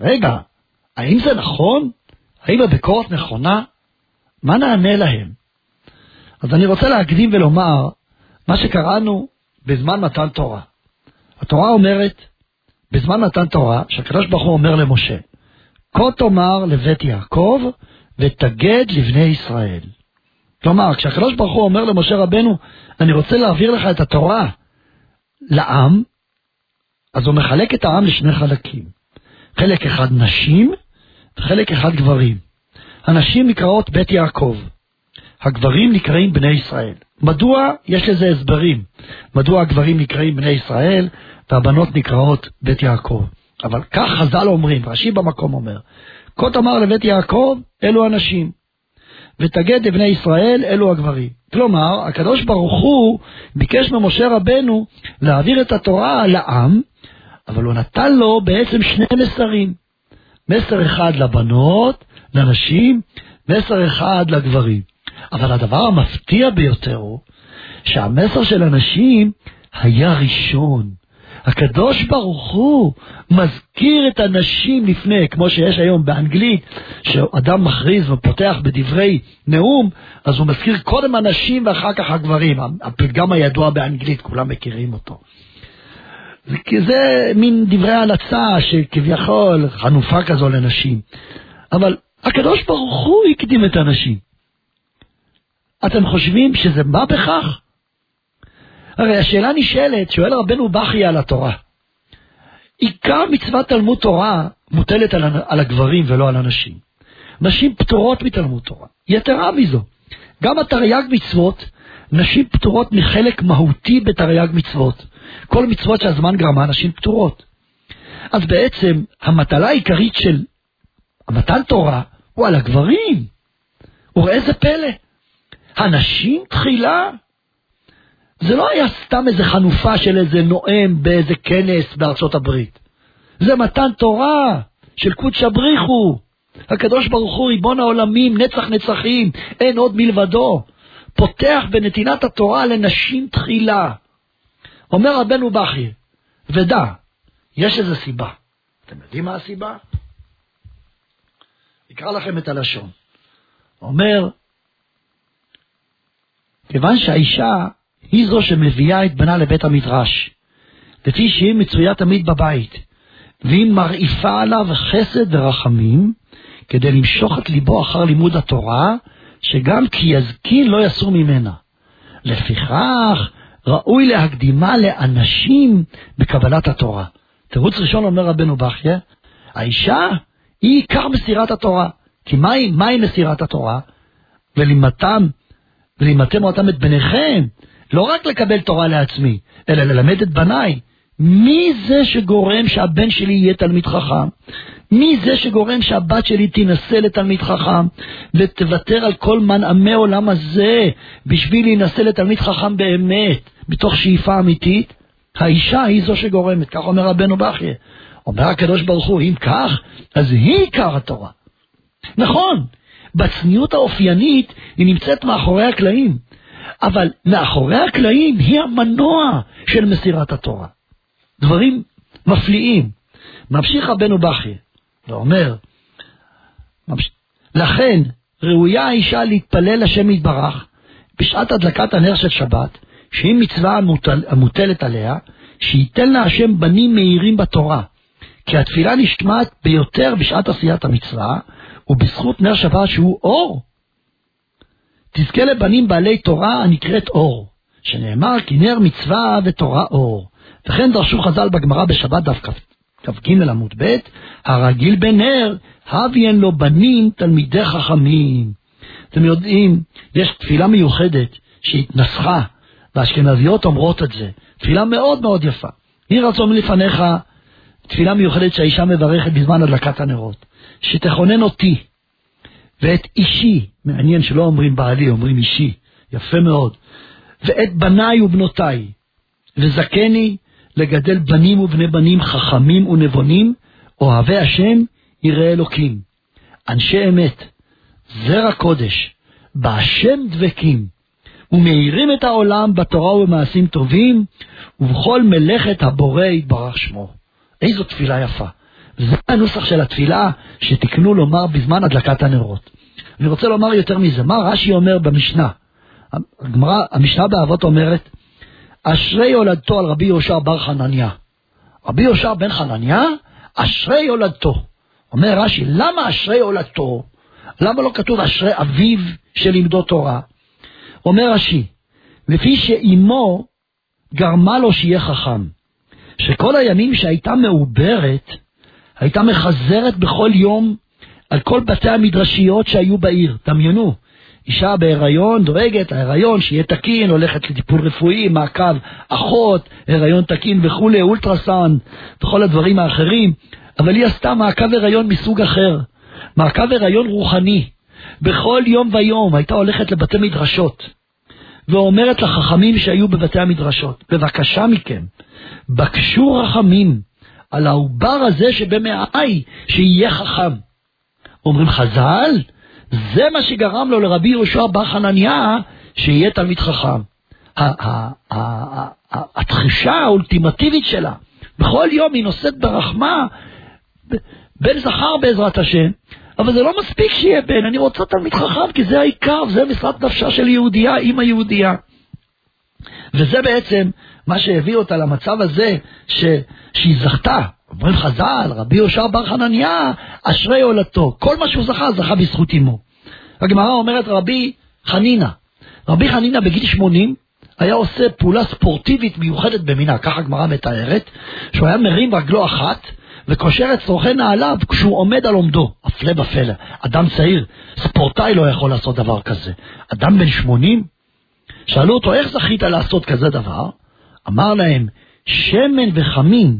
רגע, האם זה נכון? האם הביקורת נכונה? מה נענה להם? אז אני רוצה להקדים ולומר, מה שקראנו בזמן מתן תורה. התורה אומרת, בזמן מתן תורה, שהקדוש ברוך הוא אומר למשה, כה תאמר לבית יעקב, ותגד לבני ישראל. כלומר, כשהקדוש ברוך הוא אומר למשה רבנו, אני רוצה להעביר לך את התורה לעם, אז הוא מחלק את העם לשני חלקים. חלק אחד נשים, וחלק אחד גברים. הנשים נקראות בית יעקב. הגברים נקראים בני ישראל. מדוע? יש לזה הסברים. מדוע הגברים נקראים בני ישראל, והבנות נקראות בית יעקב. אבל כך חז"ל אומרים, רש"י במקום אומר, כה תאמר לבית יעקב, אלו הנשים. ותגד לבני ישראל, אלו הגברים. כלומר, הקדוש ברוך הוא ביקש ממשה רבנו להעביר את התורה לעם, אבל הוא נתן לו בעצם שני מסרים. מסר אחד לבנות, לנשים, מסר אחד לגברים. אבל הדבר המפתיע ביותר הוא שהמסר של הנשים היה ראשון. הקדוש ברוך הוא מזכיר את הנשים לפני, כמו שיש היום באנגלית, שאדם מכריז ופותח בדברי נאום, אז הוא מזכיר קודם הנשים ואחר כך הגברים, הפתגם הידוע באנגלית, כולם מכירים אותו. זה מין דברי הנצה שכביכול חנופה כזו לנשים. אבל הקדוש ברוך הוא הקדים את הנשים. אתם חושבים שזה מה בכך? הרי השאלה נשאלת, שואל רבנו בכי על התורה. עיקר מצוות תלמוד תורה מוטלת על הגברים ולא על הנשים. נשים פטורות מתלמוד תורה. יתרה מזו, גם התרי"ג מצוות, נשים פטורות מחלק מהותי בתרי"ג מצוות. כל מצוות שהזמן גרמה, נשים פטורות. אז בעצם המטלה העיקרית של המתן תורה הוא על הגברים. וראה זה פלא. הנשים תחילה. זה לא היה סתם איזה חנופה של איזה נואם באיזה כנס בארצות הברית. זה מתן תורה של קודש הבריחו. הקדוש ברוך הוא ריבון העולמים, נצח נצחים, אין עוד מלבדו. פותח בנתינת התורה לנשים תחילה. אומר רבנו בכי, ודע, יש איזה סיבה. אתם יודעים מה הסיבה? אקרא לכם את הלשון. אומר, כיוון שהאישה היא זו שמביאה את בנה לבית המדרש, לפי שהיא מצויה תמיד בבית, והיא מרעיפה עליו חסד ורחמים, כדי למשוך את ליבו אחר לימוד התורה, שגם כי יזקין לא יסור ממנה. לפיכך, ראוי להקדימה לאנשים בקבלת התורה. תירוץ ראשון אומר רבנו בחייה, האישה היא עיקר מסירת התורה. כי מהי מסירת התורה? ולימדתם אותם את בניכם, לא רק לקבל תורה לעצמי, אלא ללמד את בניי. מי זה שגורם שהבן שלי יהיה תלמיד חכם? מי זה שגורם שהבת שלי תינסה לתלמיד חכם, ותוותר על כל מנעמי עולם הזה, בשביל להינסה לתלמיד חכם באמת, בתוך שאיפה אמיתית? האישה היא זו שגורמת, כך אומר רבנו בחייה. אומר הקדוש ברוך הוא, אם כך, אז היא עיקר התורה. נכון, בצניעות האופיינית היא נמצאת מאחורי הקלעים, אבל מאחורי הקלעים היא המנוע של מסירת התורה. דברים מפליאים. ממשיך רבנו בחייה, ואומר, לכן ראויה האישה להתפלל לשם יתברך בשעת הדלקת הנר של שבת, שהיא מצווה המוטלת עליה, שייתן לה השם בנים מהירים בתורה, כי התפילה נשמעת ביותר בשעת עשיית המצווה, ובזכות נר שבת שהוא אור. תזכה לבנים בעלי תורה הנקראת אור, שנאמר כי נר מצווה ותורה אור. וכן דרשו חז"ל בגמרא בשבת דף כ"ג עמוד ב', הרגיל בנר, הביאן לו בנים תלמידי חכמים. אתם יודעים, יש תפילה מיוחדת שהתנסחה, והאשכנזיות אומרות את זה, תפילה מאוד מאוד יפה. יהי רצון לפניך, תפילה מיוחדת שהאישה מברכת בזמן הדלקת הנרות, שתכונן אותי ואת אישי, מעניין שלא אומרים בעלי, אומרים אישי, יפה מאוד, ואת בניי ובנותיי, וזכני לגדל בנים ובני בנים חכמים ונבונים, אוהבי השם, יראי אלוקים, אנשי אמת, זרע קודש, בהשם דבקים, ומאירים את העולם בתורה ובמעשים טובים, ובכל מלאכת הבורא יתברך שמו. איזו תפילה יפה. זה הנוסח של התפילה שתקנו לומר בזמן הדלקת הנרות. אני רוצה לומר יותר מזה, מה רש"י אומר במשנה? המשנה באבות אומרת, אשרי יולדתו על רבי יהושע בר חנניה. רבי יהושע בן חנניה, אשרי יולדתו. אומר רש"י, למה אשרי יולדתו? למה לא כתוב אשרי אביו שלימדו תורה? אומר רש"י, לפי שאימו גרמה לו שיהיה חכם, שכל הימים שהייתה מעוברת, הייתה מחזרת בכל יום על כל בתי המדרשיות שהיו בעיר. דמיינו, אישה בהיריון דואגת, ההיריון שיהיה תקין, הולכת לטיפול רפואי, מעקב, אחות, הריון תקין וכולי, אולטרסאונד, וכל הדברים האחרים, אבל היא עשתה מעקב הריון מסוג אחר, מעקב הריון רוחני. בכל יום ויום הייתה הולכת לבתי מדרשות, ואומרת לחכמים שהיו בבתי המדרשות, בבקשה מכם, בקשו רחמים על העובר הזה שבמאי, שיהיה חכם. אומרים חז"ל, זה מה שגרם לו לרבי יהושע בר חנניה, שיהיה תלמיד חכם. התחישה האולטימטיבית שלה, בכל יום היא נושאת ברחמה, בן זכר בעזרת השם, אבל זה לא מספיק שיהיה בן, אני רוצה תלמיד חכם, כי זה העיקר, זה משרת נפשה של יהודייה, אמא יהודייה. וזה בעצם מה שהביא אותה למצב הזה, שהיא זכתה. אומרים חז"ל, רבי יהושע בר חנניה, אשרי יולדתו. כל מה שהוא זכה, זכה בזכות אמו. הגמרא אומרת רבי חנינא. רבי חנינא בגיל 80, היה עושה פעולה ספורטיבית מיוחדת במינה, כך הגמרא מתארת, שהוא היה מרים רגלו אחת, וקושר את צרוכי נעליו כשהוא עומד על עומדו. אפלה בפלא, אדם צעיר, ספורטאי לא יכול לעשות דבר כזה. אדם בן 80, שאלו אותו, איך זכית לעשות כזה דבר? אמר להם, שמן וחמים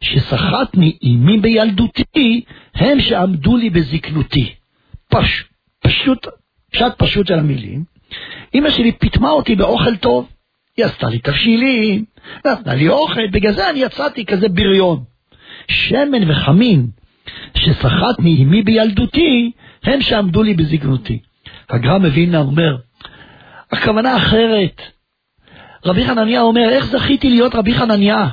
שסחטני אימי בילדותי, הם שעמדו לי בזקנותי. פשוט על המילים. אמא שלי פתמה אותי באוכל טוב, היא עשתה לי תבשילים, נתנה לי אוכל, בגלל זה אני יצאתי כזה בריון. שמן וחמים שסחטני אימי בילדותי, הם שעמדו לי בזקנותי. הגר"א מווילנה אומר, הכוונה אחרת. רבי חנניה אומר, איך זכיתי להיות רבי חנניה?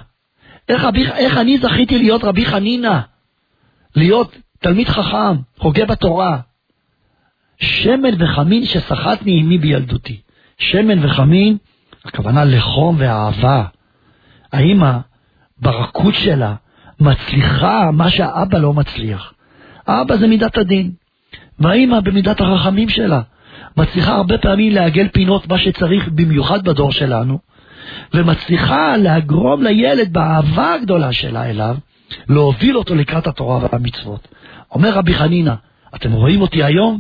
איך אני זכיתי להיות רבי חנינא? להיות תלמיד חכם, חוגה בתורה. שמן וחמין שסחטני אימי בילדותי. שמן וחמין, הכוונה לחום ואהבה. האמא, ברכות שלה, מצליחה מה שהאבא לא מצליח. האבא זה מידת הדין. והאימא במידת הרחמים שלה מצליחה הרבה פעמים לעגל פינות מה שצריך במיוחד בדור שלנו, ומצליחה להגרום לילד באהבה הגדולה שלה אליו, להוביל אותו לקראת התורה והמצוות. אומר רבי חנינה, אתם רואים אותי היום?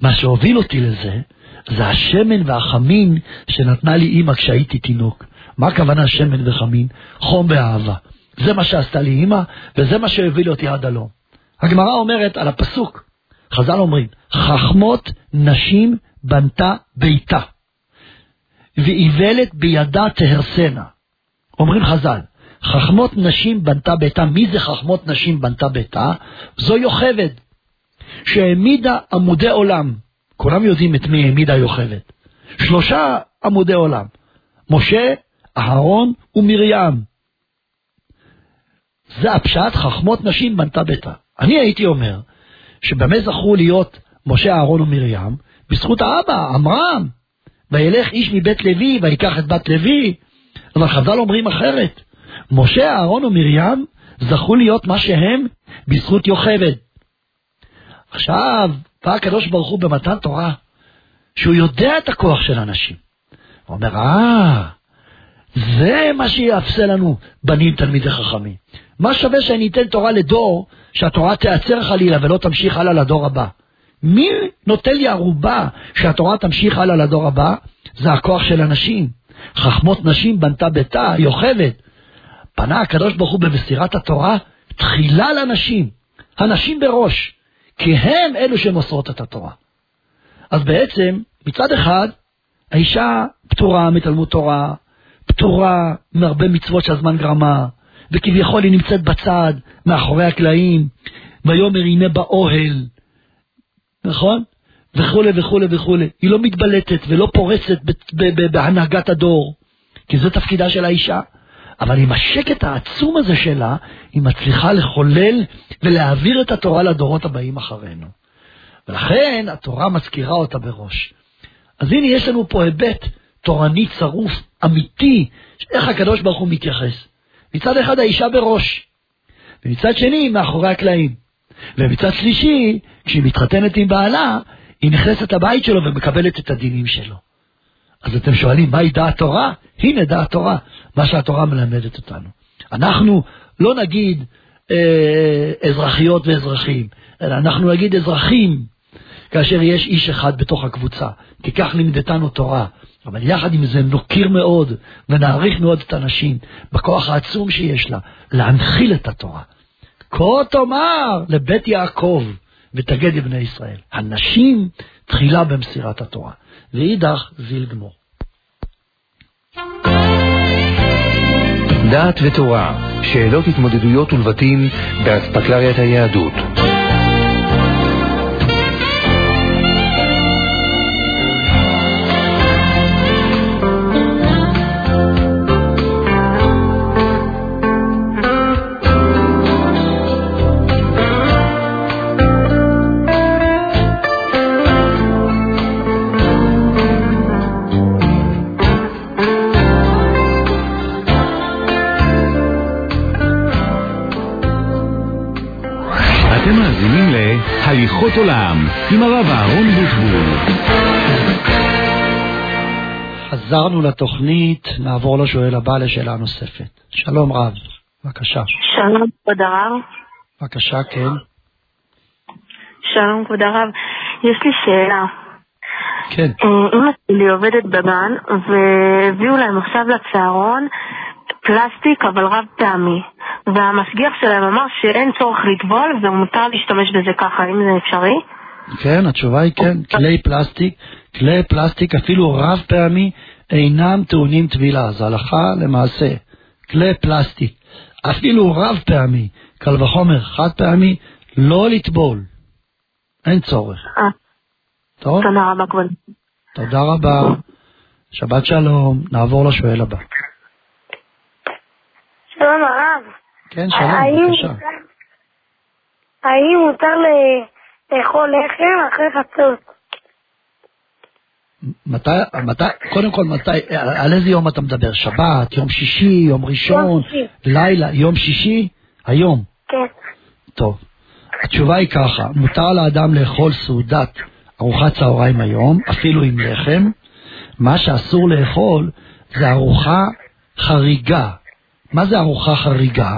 מה שהוביל אותי לזה, זה השמן והחמין שנתנה לי אמא כשהייתי תינוק. מה הכוונה שמן וחמין? חום ואהבה. זה מה שעשתה לי אמא, וזה מה שהוביל אותי עד הלום. הגמרא אומרת על הפסוק, חז"ל אומרים, חכמות נשים בנתה ביתה, ואיוולת בידה תהרסנה. אומרים חז"ל, חכמות נשים בנתה ביתה. מי זה חכמות נשים בנתה ביתה? זו יוכבד, שהעמידה עמודי עולם. כולם יודעים את מי העמידה יוכבד. 3 עמודי עולם. משה, אהרון ומרים. זה הפשט, חכמות נשים בנתה ביתה. אני הייתי אומר, שבמה זכו להיות משה, אהרון ומרים? בזכות האבא, עמרם. וילך איש מבית לוי, ויקח את בת לוי. אבל חז"ל אומרים אחרת. משה, אהרון ומרים זכו להיות מה שהם בזכות יוכבד. עכשיו, בא הקדוש ברוך הוא במתן תורה, שהוא יודע את הכוח של אנשים. הוא אומר, זה מה שיאפסה לנו בנים תלמידי חכמים. מה שווה שאני אתן תורה לדור, שהתורה תיעצר חלילה ולא תמשיך הלאה לדור הבא? מי נוטל לי ערובה שהתורה תמשיך הלאה לדור הבא? זה הכוח של אנשים. חכמות נשים בנתה ביתה, יוכבד. פנה הקדוש ברוך הוא במסירת התורה, תחילה לאנשים. הנשים בראש. כי הם אלו שמוסרות את התורה. אז בעצם, מצד אחד, האישה פטורה מתלמוד תורה, פטורה מהרבה מצוות שהזמן גרמה, וכביכול היא נמצאת בצד, מאחורי הקלעים, ויאמר הנה באוהל, נכון? וכו' וכו' וכו'. היא לא מתבלטת ולא פורצת בהנהגת הדור, כי זה תפקידה של האישה. אבל עם השקט העצום הזה שלה, היא מצליחה לחולל ולהעביר את התורה לדורות הבאים אחרינו. ולכן התורה מזכירה אותה בראש. אז הנה יש לנו פה היבט תורני צרוף, אמיתי, איך הקדוש ברוך הוא מתייחס. מצד אחד האישה בראש, ומצד שני מאחורי הקלעים. ומצד שלישי, כשהיא מתחתנת עם בעלה, היא נכנסת לבית שלו ומקבלת את הדינים שלו. אז אתם שואלים, מהי דעת תורה? הנה דעת תורה, מה שהתורה מלמדת אותנו. אנחנו לא נגיד אזרחיות ואזרחים, אלא אנחנו נגיד אזרחים, כאשר יש איש אחד בתוך הקבוצה, כי כך לימדתנו תורה. אבל יחד עם זה נוקיר מאוד, ונעריך מאוד את הנשים, בכוח העצום שיש לה, להנחיל את התורה. כה תאמר לבית יעקב, ותגד לבני ישראל. הנשים תחילה במסירת התורה. ואידך זיל גמור. דעת ותורה, שאלות התמודדויות ולבטים באספקלריית היהדות. הליכות עולם, עם הרב אהרון בוטבול. חזרנו לתוכנית, נעבור לשואל הבא לשאלה נוספת. שלום רב, בבקשה. שלום כבוד הרב. בבקשה, כן. שלום כבוד הרב, יש לי שאלה. כן. אמא שלי עובדת בגן, והביאו להם עכשיו לצהרון פלסטיק, אבל רב פעמי. והמשגיח שלהם אמר שאין צורך לטבול ומותר להשתמש בזה ככה, אם זה אפשרי? כן, התשובה היא כן. כלי פלסטיק אפילו רב פעמי אינם טעונים טבילה, זה הלכה למעשה. כלי פלסטיק אפילו רב פעמי, קל וחומר חד פעמי, לא לטבול, אין צורך. טוב, תודה רבה כבוד. תודה רבה, שבת שלום. נעבור לשואל הבא. שלום הרב. כן, שלום, בבקשה. האם מותר לאכול לחם אחרי חצות? מתי, קודם כל מתי, על איזה יום אתה מדבר? שבת, יום שישי, יום ראשון, לילה, יום שישי? היום? כן. טוב, התשובה היא ככה, מותר לאדם לאכול סעודת ארוחת צהריים היום, אפילו עם לחם. מה שאסור לאכול זה ארוחה חריגה. מה זה ארוחה חריגה?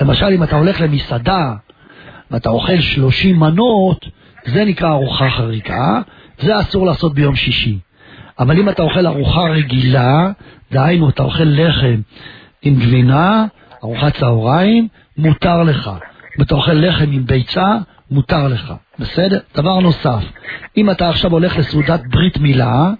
למשל, אם אתה הולך למסעדה ואתה אוכל 30 מנות, זה נקרא ארוחה חריגה, זה אסור לעשות ביום שישי. אבל אם אתה אוכל ארוחה רגילה, דהיינו אתה אוכל לחם עם גבינה, ארוחת צהריים, מותר לך. אם אתה אוכל לחם עם ביצה, מותר לך. בסדר? דבר נוסף, אם אתה עכשיו הולך לסעודת ברית מילה,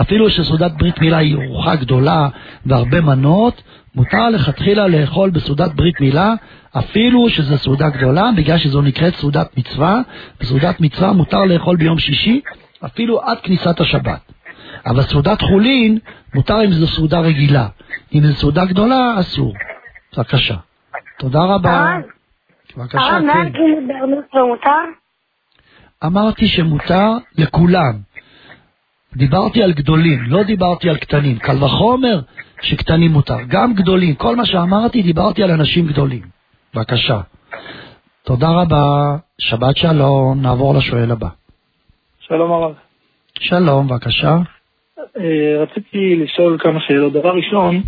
אפילו שסעודת ברית מילה היא ארוחה גדולה והרבה מנות, מותר לכתחילה לאכול בסעודת ברית מילה, אפילו שזו סעודה גדולה, בגלל שזו נקראת סעודת מצווה. בסעודת מצווה מותר לאכול ביום שישי, אפילו עד כניסת השבת. אבל סעודת חולין מותר אם זו סעודה רגילה. אם זו סעודה גדולה, אסור. בבקשה. תודה רבה. בבקשה, כן. אמרתי שבארנוס ומותר? אמרתי שמותר לכולם. דיברתי על גדולים, לא דיברתי על קטנים. קל וחומר שקטנים מותר, גם גדולים. כל מה שאמרתי דיברתי על אנשים גדולים. בבקשה. תודה רבה, שבת שלום. נעבור לשואל הבא. שלום הרב. שלום, בבקשה. רציתי לשאול כמה שאלות. דבר ראשון,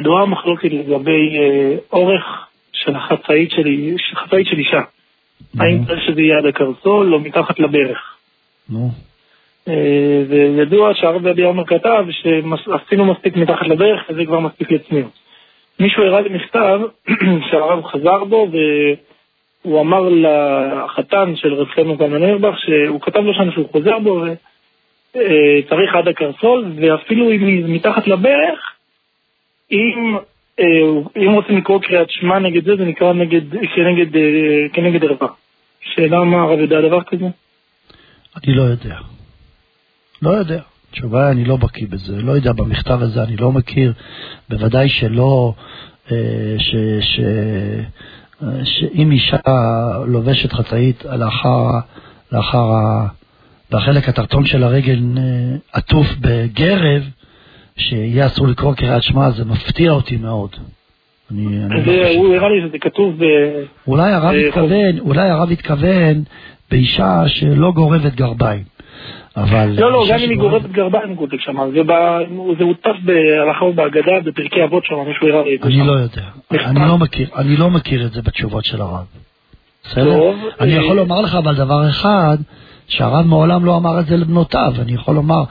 ידועה מחלוקת לגבי אורך של החצאית של אישה. האם צריך שזה יהיה עד הקרסול או מתחת לברך? נו. וידוע שהרב ידיע עומר כתב שעשינו מספיק מתחת לברך וזה כבר מספיק לצניעות. מישהו הראה לי מכתב שהרב חזר בו והוא אמר לחתן של רב חמו כאן מנהרבך שהוא כתב לו שם שהוא חוזר בו וצריך עד הקרסול, ואפילו אם מתחת לברך, אם רוצים לקרוא קריאת שמע נגד זה, זה נקרא כנגד ערווה. שאלה מה הרב יודע דבר כזה? אני לא יודע. לא יודע, תשובה, אני לא בקיא בזה, לא יודע, במכתב הזה אני לא מכיר, בוודאי שלא, שאם אישה לובשת חצאית לאחר החלק התחתון של הרגל עטוף בגרב, שיהיה אסור לקרוא קריאת שמע, זה מפתיע אותי מאוד. הוא הראה לי שזה כתוב ב... אולי הרב התכוון באישה שלא גורבת גרביים. לא, גם אם היא גורבת גרביים גודק שם, זה הוטף בהלכה ובהגדה בפרקי אבות שם, מישהו הראה לי את זה. אני לא יודע, אני לא מכיר את זה בתשובות של הרב. אני יכול לומר לך אבל דבר אחד, שהרב מעולם לא אמר את זה לבנותיו. אני יכול לומר,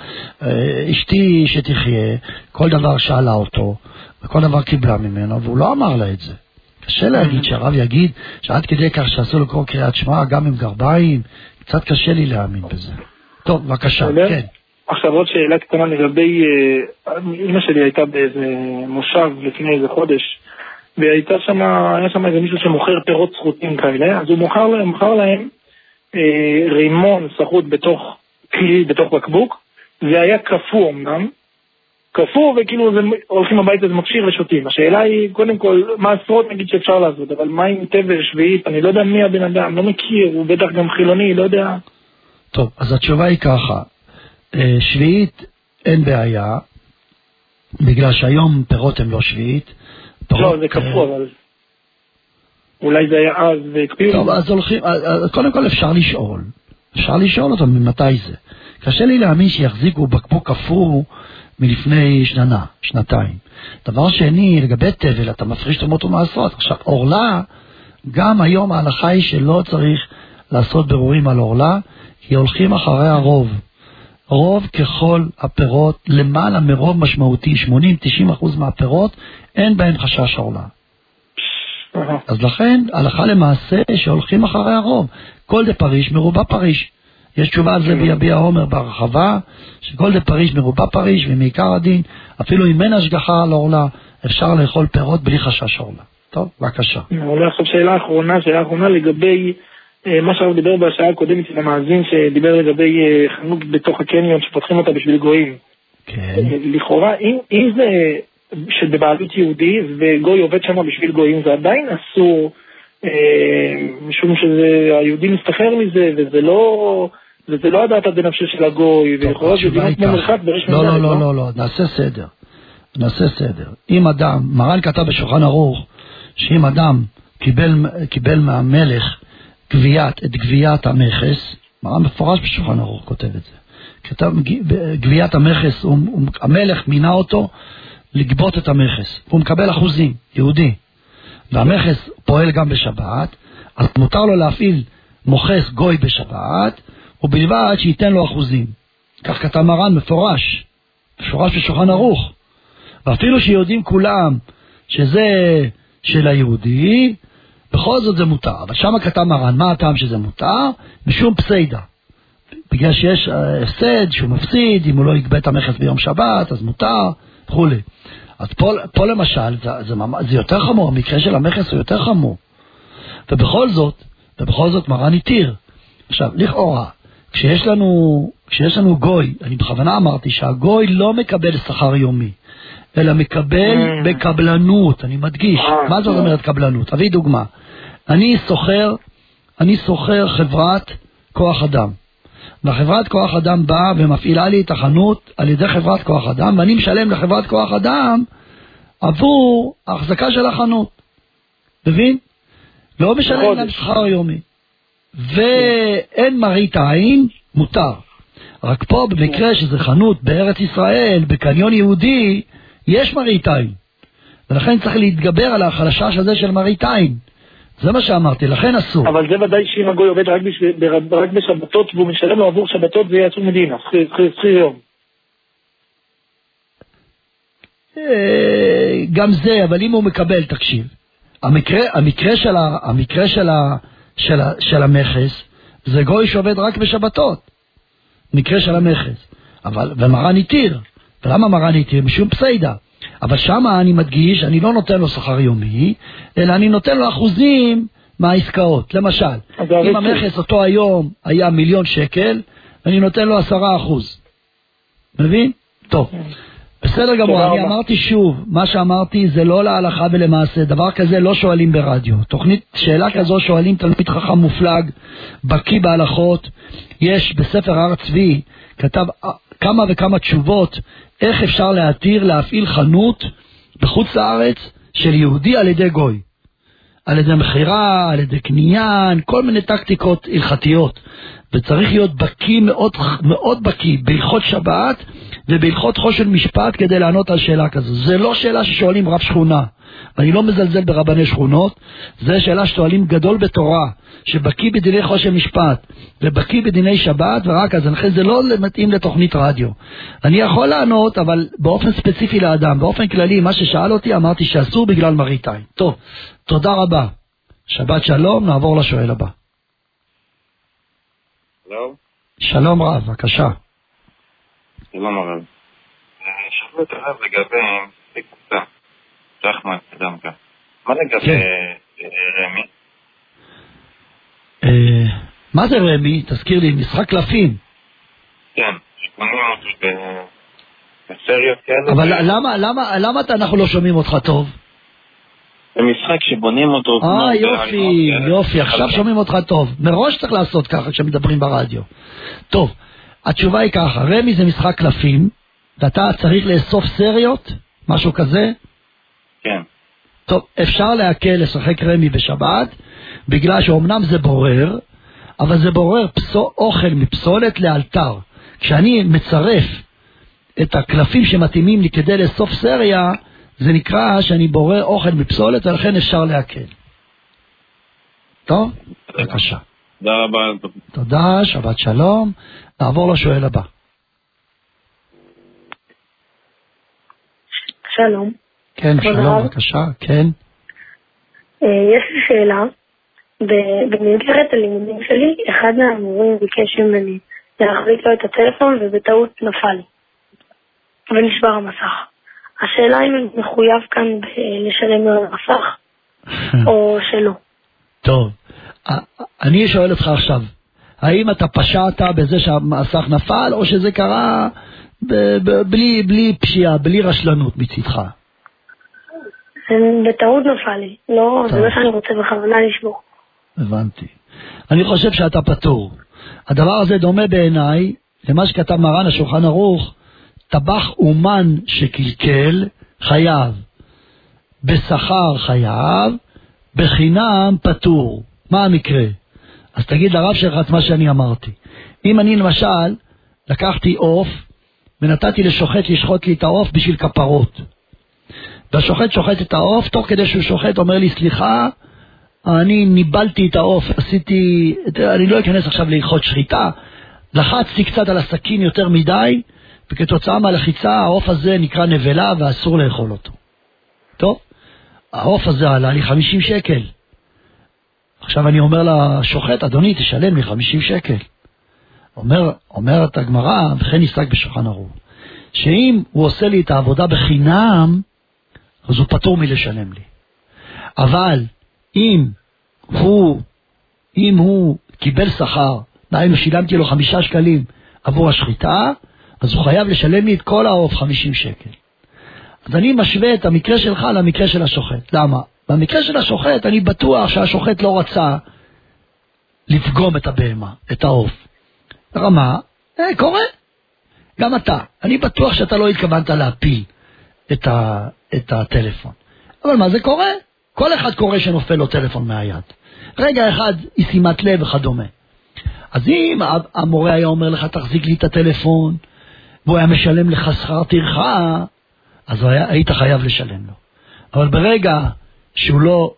אשתי שתחיה, כל דבר שאלה אותו וכל דבר קיבלה ממנו, והוא לא אמר לה את זה. קשה להגיד שהרב יגיד שעד כדי כך שעשו לקרוא קריאת שמע גם עם גרביים, קצת קשה לי להאמין בזה. טוב, בבקשה, כן. עכשיו עוד שאלה קטנה לגבי, אמא שלי הייתה באיזה מושב לפני איזה חודש, והייתה שם, היה שם איזה מישהו שמוכר פירות סחוטים כאלה, אז הוא מוכר להם רימון סחוט בתוך בקבוק, זה היה קפוא אמנם, קפוא וכאילו הולכים הביתה, זה מקשיר ושותים. השאלה היא, קודם כל, מה עשרות נגיד שאפשר לעשות, אבל מה עם טבע שביעית, אני לא יודע מי הבן אדם, לא מכיר, הוא בטח גם חילוני, לא יודע... טוב, אז התשובה היא ככה, שביעית אין בעיה, בגלל שהיום פירות הם לא שביעית. לא, זה כפו, אבל אולי זה היה אז והקפיאו. טוב, אז הולכים, קודם כל אפשר לשאול אותו ממתי זה. קשה לי להאמין שיחזיקו בקבוק כפו מלפני שנתיים. דבר שני, לגבי טבל, אתה מפריש תרומות ומעשרות. עכשיו, אורלה, גם היום ההלכה היא שלא צריך לעשות ברורים על אורלה, כי הולכים אחרי הרוב. רוב ככל הפירות, למעלה מרוב משמעותי, 80-90% מהפירות, אין בהם חשש אורלה. אז לכן, הלכה למעשה שהולכים אחרי הרוב. כל דה פריש מרובה פריש. יש תשובה על זה ביביע עומר ברחבה, שכל דה פריש מרובה פריש, ומעיקר הדין, אפילו אם אין השגחה על אורלה, אפשר לאכול פירות בלי חשש אורלה. טוב, בבקשה. אולי עכשיו שאלה אחרונה לגבי... מה שהרב דיבר בשעה הקודמת של המאזין שדיבר לגבי חנות בתוך הקניון שפותחים אותה בשביל גויים. לכאורה, אם זה שבבעלות יהודי וגוי עובד שם בשביל גויים, זה עדיין אסור, משום שהיהודי מסתחר מזה, וזה לא הדעת בנפשו של הגוי, ולכאורה זה דינות כמו מרחק ברשמי. לא, נעשה סדר. אם אדם, מרן כתב בשולחן ערוך, שאם אדם קיבל מהמלך גביית המכס, מפורש בשולחן ערוך כותב את זה, כתב גביית המכס, המלך מינה אותו לגבות את המכס, הוא מקבל אחוזים, יהודי, והמכס פועל גם בשבת, אז מותר לו להפעיל מוכס גוי בשבת, ובלבד שייתן לו אחוזים. כך כתב מרן מפורש, מפורש בשולחן ערוך. ואפילו שיודעים כולם שזה של היהודי, בכל זאת זה מותר. אבל שם כתב מרן, מה הטעם שזה מותר? משום פסיידה. בגלל שיש הפסד שהוא מפסיד, אם הוא לא יגבה את המכס ביום שבת, אז מותר, וכולי. אז פה למשל, זה יותר חמור, המקרה של המכס הוא יותר חמור. ובכל זאת מרן התיר. עכשיו, לכאורה, כשיש לנו גוי, אני בכוונה אמרתי שהגוי לא מקבל שכר יומי, אלא מקבל בקבלנות, אני מדגיש. מה זאת אומרת קבלנות? אביא דוגמה. אני סוחר חברת כוח אדם. והחברת כוח אדם באה ומפעילה לי את החנות על ידי חברת כוח אדם, ואני משלם לחברת כוח אדם עבור ההחזקה של החנות. מבין? לא משלם להם שכר יומי. ואין מראית עין, מותר. רק פה במקרה שזה חנות בארץ ישראל, בקניון יהודי, יש מראית עין. ולכן צריך להתגבר על החלשה הזה של מראית עין. זה מה שאמרתי, לכן אסור. אבל זה ודאי שאם הגוי עובד רק בשבתות, והוא משלם לו עבור שבתות, זה יעצור מדינה, שכיר יום. גם זה, אבל אם הוא מקבל, תקשיב. המקרה של המכס, זה גוי שעובד רק בשבתות. מקרה של המכס. אבל, ומרן התיר. ולמה מרן התיר? משום פסיידה. אבל שמה אני מדגיש, אני לא נותן לו שכר יומי, אלא אני נותן לו אחוזים מהעסקאות. למשל, אם המכס אותו היום היה 1,000,000 שקל, אני נותן לו 10%. מבין? טוב. בסדר גמור, אני אמרתי שוב, מה שאמרתי זה לא להלכה ולמעשה, דבר כזה לא שואלים ברדיו. תוכנית שאלה כזו שואלים תלמיד חכם מופלג, בקיא בהלכות, יש בספר הר צבי, כתב כמה וכמה תשובות, איך אפשר להתיר להפעיל חנות בחוץ לארץ של יהודי על ידי גוי. על ידי מחירה, על ידי קניין, כל מיני טקטיקות הלכתיות. וצריך להיות בקיא, מאוד, מאוד בקיא, בהלכות שבת ובהלכות חושן משפט כדי לענות על שאלה כזו. זה לא שאלה ששואלים רב שכונה, ואני לא מזלזל ברבני שכונות, זה שאלה ששואלים גדול בתורה, שבקיא בדיני חושן משפט, ובקיא בדיני שבת, ורק אז לכן זה לא מתאים לתוכנית רדיו. אני יכול לענות, אבל באופן ספציפי לאדם, באופן כללי, מה ששאל אותי, אמרתי שאסור בגלל מריטאי. טוב, תודה רבה. שבת שלום, נעבור לשואל הבא. שלום. שלום רב, בבקשה. שלום רב. שאלה רב לגבי בקבוצה, שחמט, דמקה. מה לגבי רמי? מה זה רמי? תזכיר לי, משחק קלפים. כן, שקונים אותי בסריות כאלה. אבל למה אנחנו לא שומעים אותך טוב? במשחק שבונים אותו. יופי, עכשיו שומעים אותך טוב. מראש צריך לעשות ככה כשמדברים ברדיו. טוב, התשובה היא ככה, רמי זה משחק קלפים, ואתה צריך לאסוף סריות, משהו כזה? כן. טוב, אפשר להקל לשחק רמי בשבת, בגלל שאומנם זה בורר, אבל זה בורר אוכל מפסולת לאלתר. כשאני מצרף את הקלפים שמתאימים לי כדי לאסוף סריה, זה נקרא שאני בורא אוכל מפסולת, ולכן אפשר להקל. טוב? בבקשה. תודה רבה. תודה, שבת שלום. נעבור לשואל הבא. שלום. כן, שלום, בבקשה, כן. יש לי שאלה. במסגרת הלימודים שלי, אחד מהמורים ביקש ממני להחזיק לו את הטלפון, ובטעות נפל. ונשבר המסך. השאלה אם מחויב כאן לשלם על המסך או שלא. טוב, אני שואל אותך עכשיו, האם אתה פשעת בזה שהמסך נפל או שזה קרה בלי פשיעה, בלי רשלנות מצדך? בטעות נפל לי, לא, זה מה שאני רוצה בכוונה לשבור. הבנתי. אני חושב שאתה פטור. הדבר הזה דומה בעיניי למה שכתב מרן השולחן ערוך, טבח אומן שקלקל חייב, בשכר חייב, בחינם פטור. מה המקרה? אז תגיד לרב שלך את מה שאני אמרתי. אם אני למשל לקחתי עוף ונתתי לשוחט לשחוט לי את העוף בשביל כפרות, והשוחט שוחט את העוף, תוך כדי שהוא שוחט אומר לי סליחה, אני ניבלתי את העוף, עשיתי, אני לא אכנס עכשיו להלכות שחיטה, לחצתי קצת על הסכין יותר מדי, וכתוצאה מהלחיצה העוף הזה נקרא נבלה ואסור לאכול אותו. טוב, העוף הזה עלה לי 50 שקל. עכשיו אני אומר לשוחט, אדוני תשלם לי 50 שקל. אומרת הגמרא, וכן נסתק בשולחן ערוך, שאם הוא עושה לי את העבודה בחינם, אז הוא פטור מלשלם לי. אבל אם הוא קיבל שכר, אם שילמתי לו 5 שקלים עבור השחיטה, אז הוא חייב לשלם לי את כל העוף 50 שקל. אז אני משווה את המקרה שלך למקרה של השוחט. למה? במקרה של השוחט אני בטוח שהשוחט לא רצה לפגום את הבהמה, את העוף. רמה, קורה. גם אתה. אני בטוח שאתה לא התכוונת להפיל את הטלפון. אבל מה זה קורה? כל אחד קורה שנופל לו טלפון מהיד. רגע אחד היא שימת לב וכדומה. אז אם המורה היה אומר לך תחזיק לי את הטלפון, והוא היה משלם לך שכר טרחה, אז היית חייב לשלם לו. אבל ברגע שלא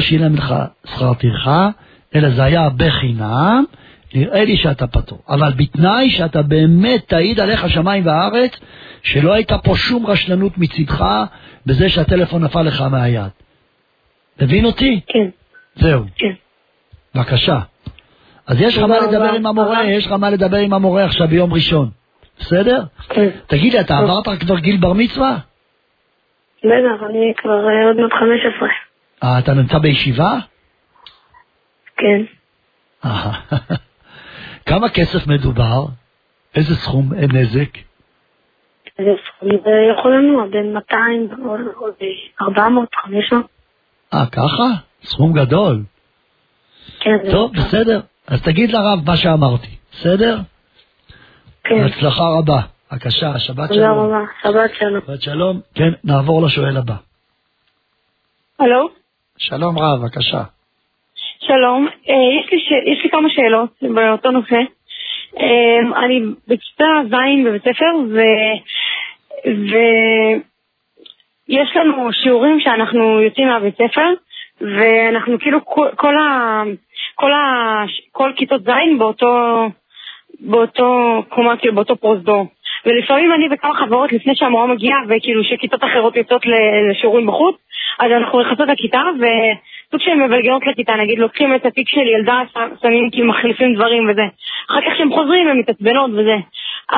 שילם לך שכר טרחה, אלא זה היה בחינם, נראה לי שאתה פטור. אבל בתנאי שאתה באמת תעיד עליך השמיים והארץ, שלא הייתה פה שום רשלנות מצדך, בזה שהטלפון נפל לך מהיד. הבין אותי? כן. זהו. כן. בבקשה. אז יש לך מה לדבר עם המורה, יש לך מה לדבר עם המורה עכשיו ביום ראשון. בסדר? כן. תגיד לי, אתה עברת כבר גיל בר מצווה? בטח, אני כבר עוד מעט 15. אתה נמצא בישיבה? כן. כמה כסף מדובר? איזה סכום נזק? איזה סכום? זה יכול לנוע בין 200 או 400, 500. ככה? סכום גדול. כן. טוב, בסדר. אז תגיד לרב מה שאמרתי. בסדר? כן. הצלחה רבה. בבקשה, שבת שלום. תודה רבה, שבת שלום. שבת שלום. כן, נעבור לשואל הבא. הלו? שלום רב, בבקשה. שלום, יש לי כמה שאלות באותו נושא. אני בכיתה ז' בבית ספר, ויש לנו שיעורים שאנחנו יוצאים מהבית ספר, ואנחנו כאילו כל כיתות ז' באותו קומה, כאילו באותו פרוזדור. ולפעמים אני וכמה חברות לפני שהמורה מגיעה, וכאילו שכיתות אחרות יוצאות לשיעורים בחוץ, אז אנחנו נכנסות לכיתה, וסוג שהן מבלגנות לכיתה, נגיד לוקחים את התיק של ילדה, שמים כי מחליפים דברים וזה. אחר כך שהם חוזרים, הם מתעצבנות וזה.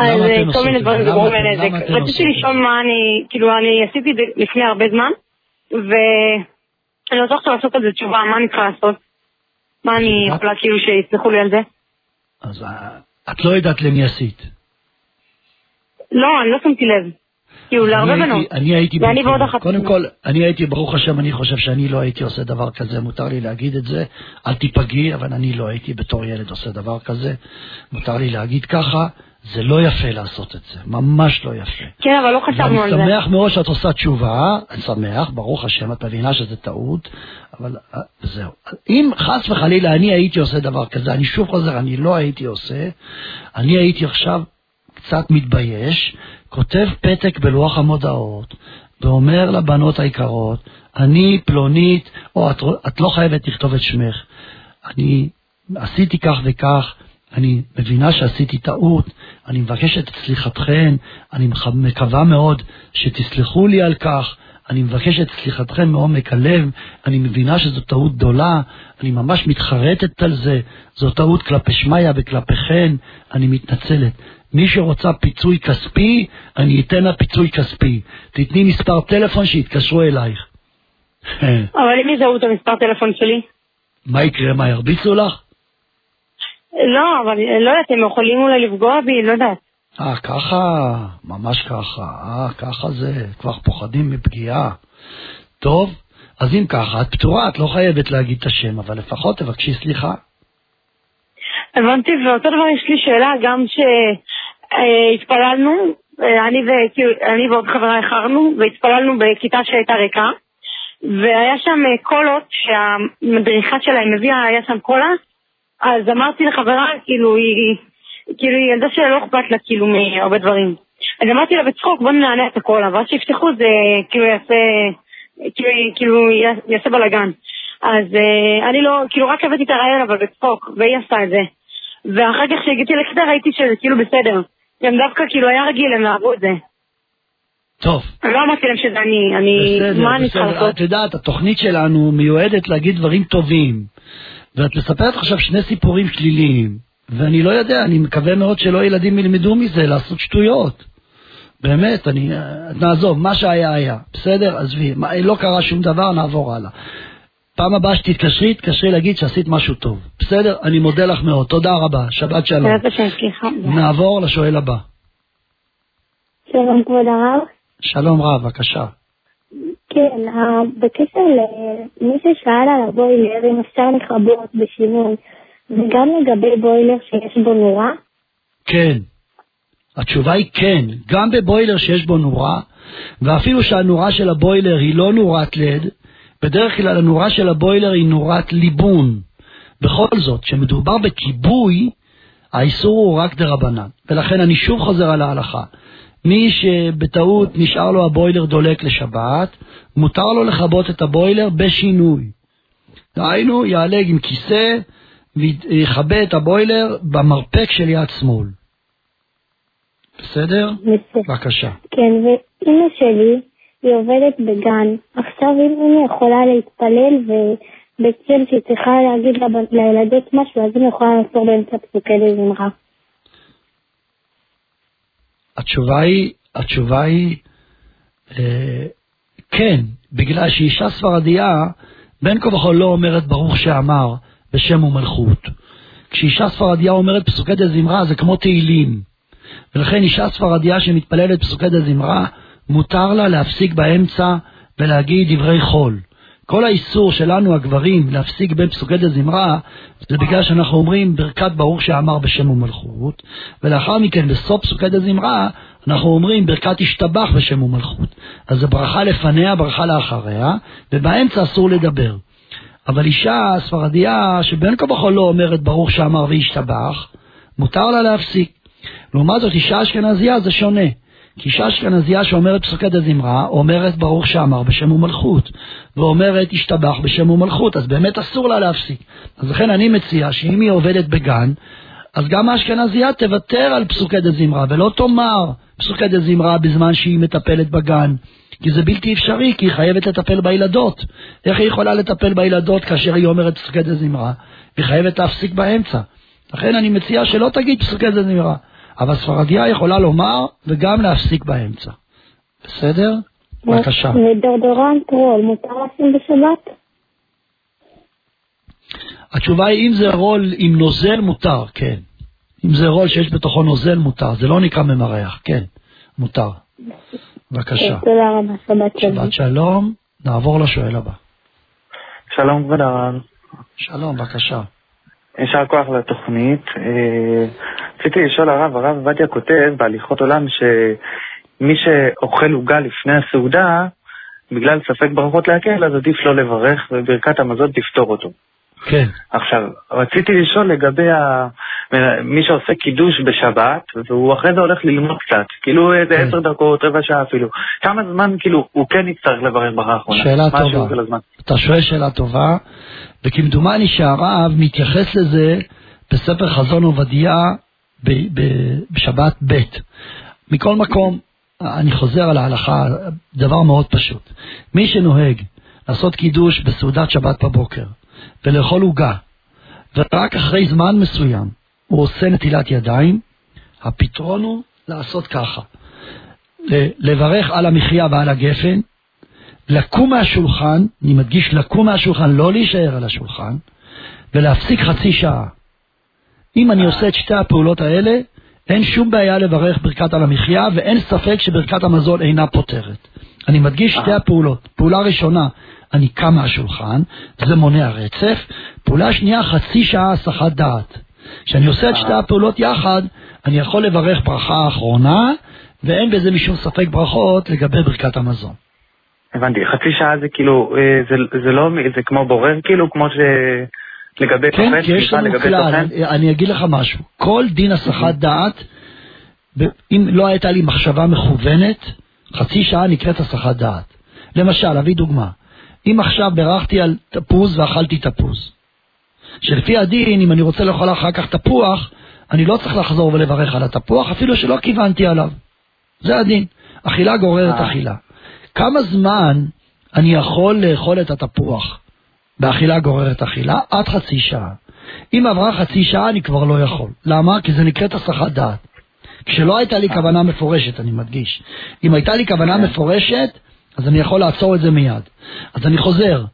אז כל מיני דברים גורמים לנזק. רציתי לשאול מה אני, כאילו אני עשיתי לפני הרבה זמן, ואני רוצה עכשיו לעשות את זה תשובה, מה אני צריכה לעשות? מה אני יכולה כאילו שיצלחו לי על זה? אז את לא יודעת למי עשית. לא, אני לא שמתי לב. קודם כל, אני הייתי, ברוך השם, אני חושב שאני לא הייתי עושה דבר כזה, מותר לי להגיד את זה, אל תיפגעי, אבל אני לא הייתי בתור ילד עושה דבר כזה, מותר לי להגיד ככה, זה לא יפה לעשות את זה, ממש לא יפה. כן, אבל לא חשבנו על זה. ואני שמח מאוד שאת עושה תשובה, אני שמח, ברוך השם, את מבינה שזה טעות, אבל זהו. אם חס וחלילה אני הייתי עושה דבר כזה, אני שוב חוזר, אני לא הייתי עושה, אני הייתי עכשיו קצת מתבייש, כותב פתק בלוח המודעות, ואומר לבנות העיקרות, אני פלונית, או את לא חייבת לכתוב את שמך, אני עשיתי כך וכך, אני מבינה שעשיתי טעות, אני מבקשת את סליחתכן, אני מקווה מאוד שתסלחו לי על כך, אני מבקשת את סליחתכן מעומק הלב, אני מבינה שזו טעות גדולה, אני ממש מתחרטת על זה, זו טעות כלפי שמיה וכלפיכן, אני מתנצלת. מי שרוצה פיצוי כספי, אני אתן לה פיצוי כספי. תתני מספר טלפון שיתקשרו אלייך. אבל אם יזהו את המספר טלפון שלי? מה יקרה? מה ירביצו לך? לא, אבל לא יודעת, הם יכולים אולי לפגוע בי, לא יודעת. ככה, ממש ככה. ככה זה, כבר פוחדים מפגיעה. טוב, אז אם ככה, את פתורה, את לא חייבת להגיד את השם, אבל לפחות תבקשי סליחה. הבנתי, ואותו דבר יש לי שאלה, גם שהתפללנו, אני ועוד חברה איחרנו, והתפללנו בכיתה שהייתה ריקה, והיה שם קולות שהמדריכה שלהם הביאה, היה שם קולה, אז אמרתי לחברה, כאילו, היא ילדה שלא אכפת לה, כאילו, מהרבה דברים. אז אמרתי לה בצחוק, בוא נענה את הכל, אבל שיפתחו זה, כאילו, יעשה בלגן. אז אני לא, כאילו, רק הבאתי את הרעיון, אבל בצחוק, והיא עשה את זה. ואחר כך שהגעתי לכתר, ראיתי שזה, כאילו, בסדר. גם דווקא, כאילו, היה רגיל, הם לעבוד זה. טוב. לא אמרתי להם שזה אני, מה אני צריכה לעשות? את יודעת, התוכנית שלנו מיועדת להגיד דברים טובים, ואת מספרת עכשיו שני סיפורים שליליים, ואני לא יודע, אני מקווה מאוד שלא ילדים ילמדו מזה, לעשות שטויות. באמת, נעזוב, מה שהיה היה, בסדר? עזבי, לא קרה שום דבר, נעבור הלאה. פעם הבאה שתתקשרי, תקשרי להגיד שעשית משהו טוב. בסדר? אני מודה לך מאוד, תודה רבה, שבת שלום. נעבור לשואל הבא. שלום כבוד הרב. שלום רב, בבקשה. כן, בקשר למי ששאל על הבוילר, אם אפשר לחבות בשינוי, וגם לגבי בוילר שיש בו נורה? כן, התשובה היא כן, גם בבוילר שיש בו נורה, ואפילו שהנורה של הבוילר היא לא נורת לד, בדרך כלל הנורה של הבוילר היא נורת ליבון. בכל זאת, כשמדובר בכיבוי, האיסור הוא רק דרבנן, ולכן אני שוב חוזר על ההלכה. מי שבטעות נשאר לו הבוילר דולק לשבת, מותר לו לכבות את הבוילר בשינוי. דהיינו, יעלג עם כיסא ויחבא את הבוילר במרפק של יד שמאל. בסדר? בבקשה. כן, ואמא שלי היא עובדת בגן. עכשיו אם היא יכולה להתפלל ובצל שהיא צריכה להגיד לילדות משהו, אז היא יכולה לעשות באמצע פסוקי דזמרה. התשובה היא כן, בגלל שאישה ספרדיה בין כה וכה לא אומרת ברוך שאמר בשם ומלכות. כשאישה ספרדיה אומרת פסוקי דזמרה זה כמו תהילים, ולכן אישה ספרדיה שמתפללת פסוקי דזמרה מותר לה להפסיק באמצע ולהגיד דברי חול. כל האיסור שלנו הגברים להפסיק בין פסוקי דזמרה, זה בגלל שאנחנו אומרים ברכת ברוך שאמר בשם ומלכות, ולאחר מכן בסוף פסוקי דזמרה, אנחנו אומרים ברכת השתבח בשם ומלכות. אז זה ברכה לפניה, ברכה לאחריה, ובאמצע אסור לדבר. אבל אישה ספרדיה שבין כה וכה לא אומרת ברוך שאמר והשתבח, מותר לה להפסיק. לעומת זאת אישה אשכנזיה זה שונה. כי אישה אשכנזיה שאומרת פסוקי דזמרה, אומרת ברוך שאמר בשם ומלכות, ואומרת השתבח בשם ומלכות, אז באמת אסור לה להפסיק. אז לכן אני מציע שאם היא עובדת בגן, אז גם האשכנזיה תוותר על פסוקי דזמרה, ולא תאמר פסוקי דזמרה בזמן שהיא מטפלת בגן, כי זה בלתי אפשרי, כי היא חייבת לטפל בילדות. איך היא יכולה לטפל בילדות כאשר היא אומרת פסוקי דזמרה? היא חייבת להפסיק באמצע. לכן אני מציע שלא תגיד פסוקי דזמרה. אבל ספרדיה יכולה לומר וגם להפסיק באמצע. בסדר? בבקשה. ודורדורנט רול, מותר לשים בשבת? התשובה היא אם זה רול עם נוזל מותר, כן. אם זה רול שיש בתוכו נוזל מותר, זה לא נקרא ממרח, כן, מותר. בבקשה. תודה רבה, שבת שלום. שבת שלום, נעבור לשואל הבא. שלום כבוד הרב. שלום, בבקשה. ישר כוח לתוכנית, רציתי לשאול הרב עובדיה כותב בהליכות עולם שמי שאוכל עוגה לפני הסעודה, בגלל ספק ברכות להקל, אז עדיף לא לברך וברכת המזון תפתור אותו. כן. עכשיו, רציתי לשאול לגבי מי שעושה קידוש בשבת, והוא אחרי זה הולך ללמוד קצת, כאילו איזה 10 דקות, רבע שעה אפילו, כמה זמן כאילו הוא כן יצטרך לברך ברכה האחרונה? שאלה טובה, אתה שואל שאלה טובה, וכמדומני שהרב מתייחס לזה בספר חזון עובדיה בשבת ב'. מכל מקום, אני חוזר על ההלכה, דבר מאוד פשוט. מי שנוהג לעשות קידוש בסעודת שבת בבוקר, ולאכול עוגה, ורק אחרי זמן מסוים הוא עושה נטילת ידיים, הפתרון הוא לעשות ככה, לברך על המחייה ועל הגפן, לקום מהשולחן, אני מדגיש לקום מהשולחן, לא להישאר על השולחן, ולהפסיק חצי שעה. אם אני עושה את שתי הפעולות האלה, אין שום בעיה לברך ברכת על המחייה, ואין ספק שברכת המזון אינה פותרת. אני מדגיש שתי הפעולות. פעולה ראשונה, אני קם מהשולחן, זה מונע רצף. פעולה שנייה, חצי שעה הסחת דעת. כשאני עושה את שתי הפעולות יחד, אני יכול לברך ברכה האחרונה, ואין בזה משום ספק ברכות לגבי ברכת המזון. הבנתי, חצי שעה זה כאילו, זה לא, זה כמו בורר כאילו, כמו ש... לגבי תוכן, אני אגיד לך משהו, כל דין הסחת דעת, אם לא הייתה לי מחשבה מכוונת, חצי שעה נקראת הסחת דעת. למשל, אביא דוגמה, אם עכשיו ברחתי על תפוז ואכלתי תפוז, שלפי הדין, אם אני רוצה לאכול אחר כך תפוח, אני לא צריך לחזור ולברך על התפוח, אפילו שלא כיוונתי עליו. זה הדין. אכילה גוררת אכילה. כמה זמן אני יכול לאכול את התפוח באכילה גוררת אכילה? עד חצי שעה. אם עברה חצי שעה אני כבר לא יכול. למה? כי זה נקראת הסחת דעת. כשלא הייתה לי כוונה מפורשת, אני מדגיש. אם הייתה לי כוונה מפורשת, אז אני יכול לעצור את זה מיד. אז אני חוזר.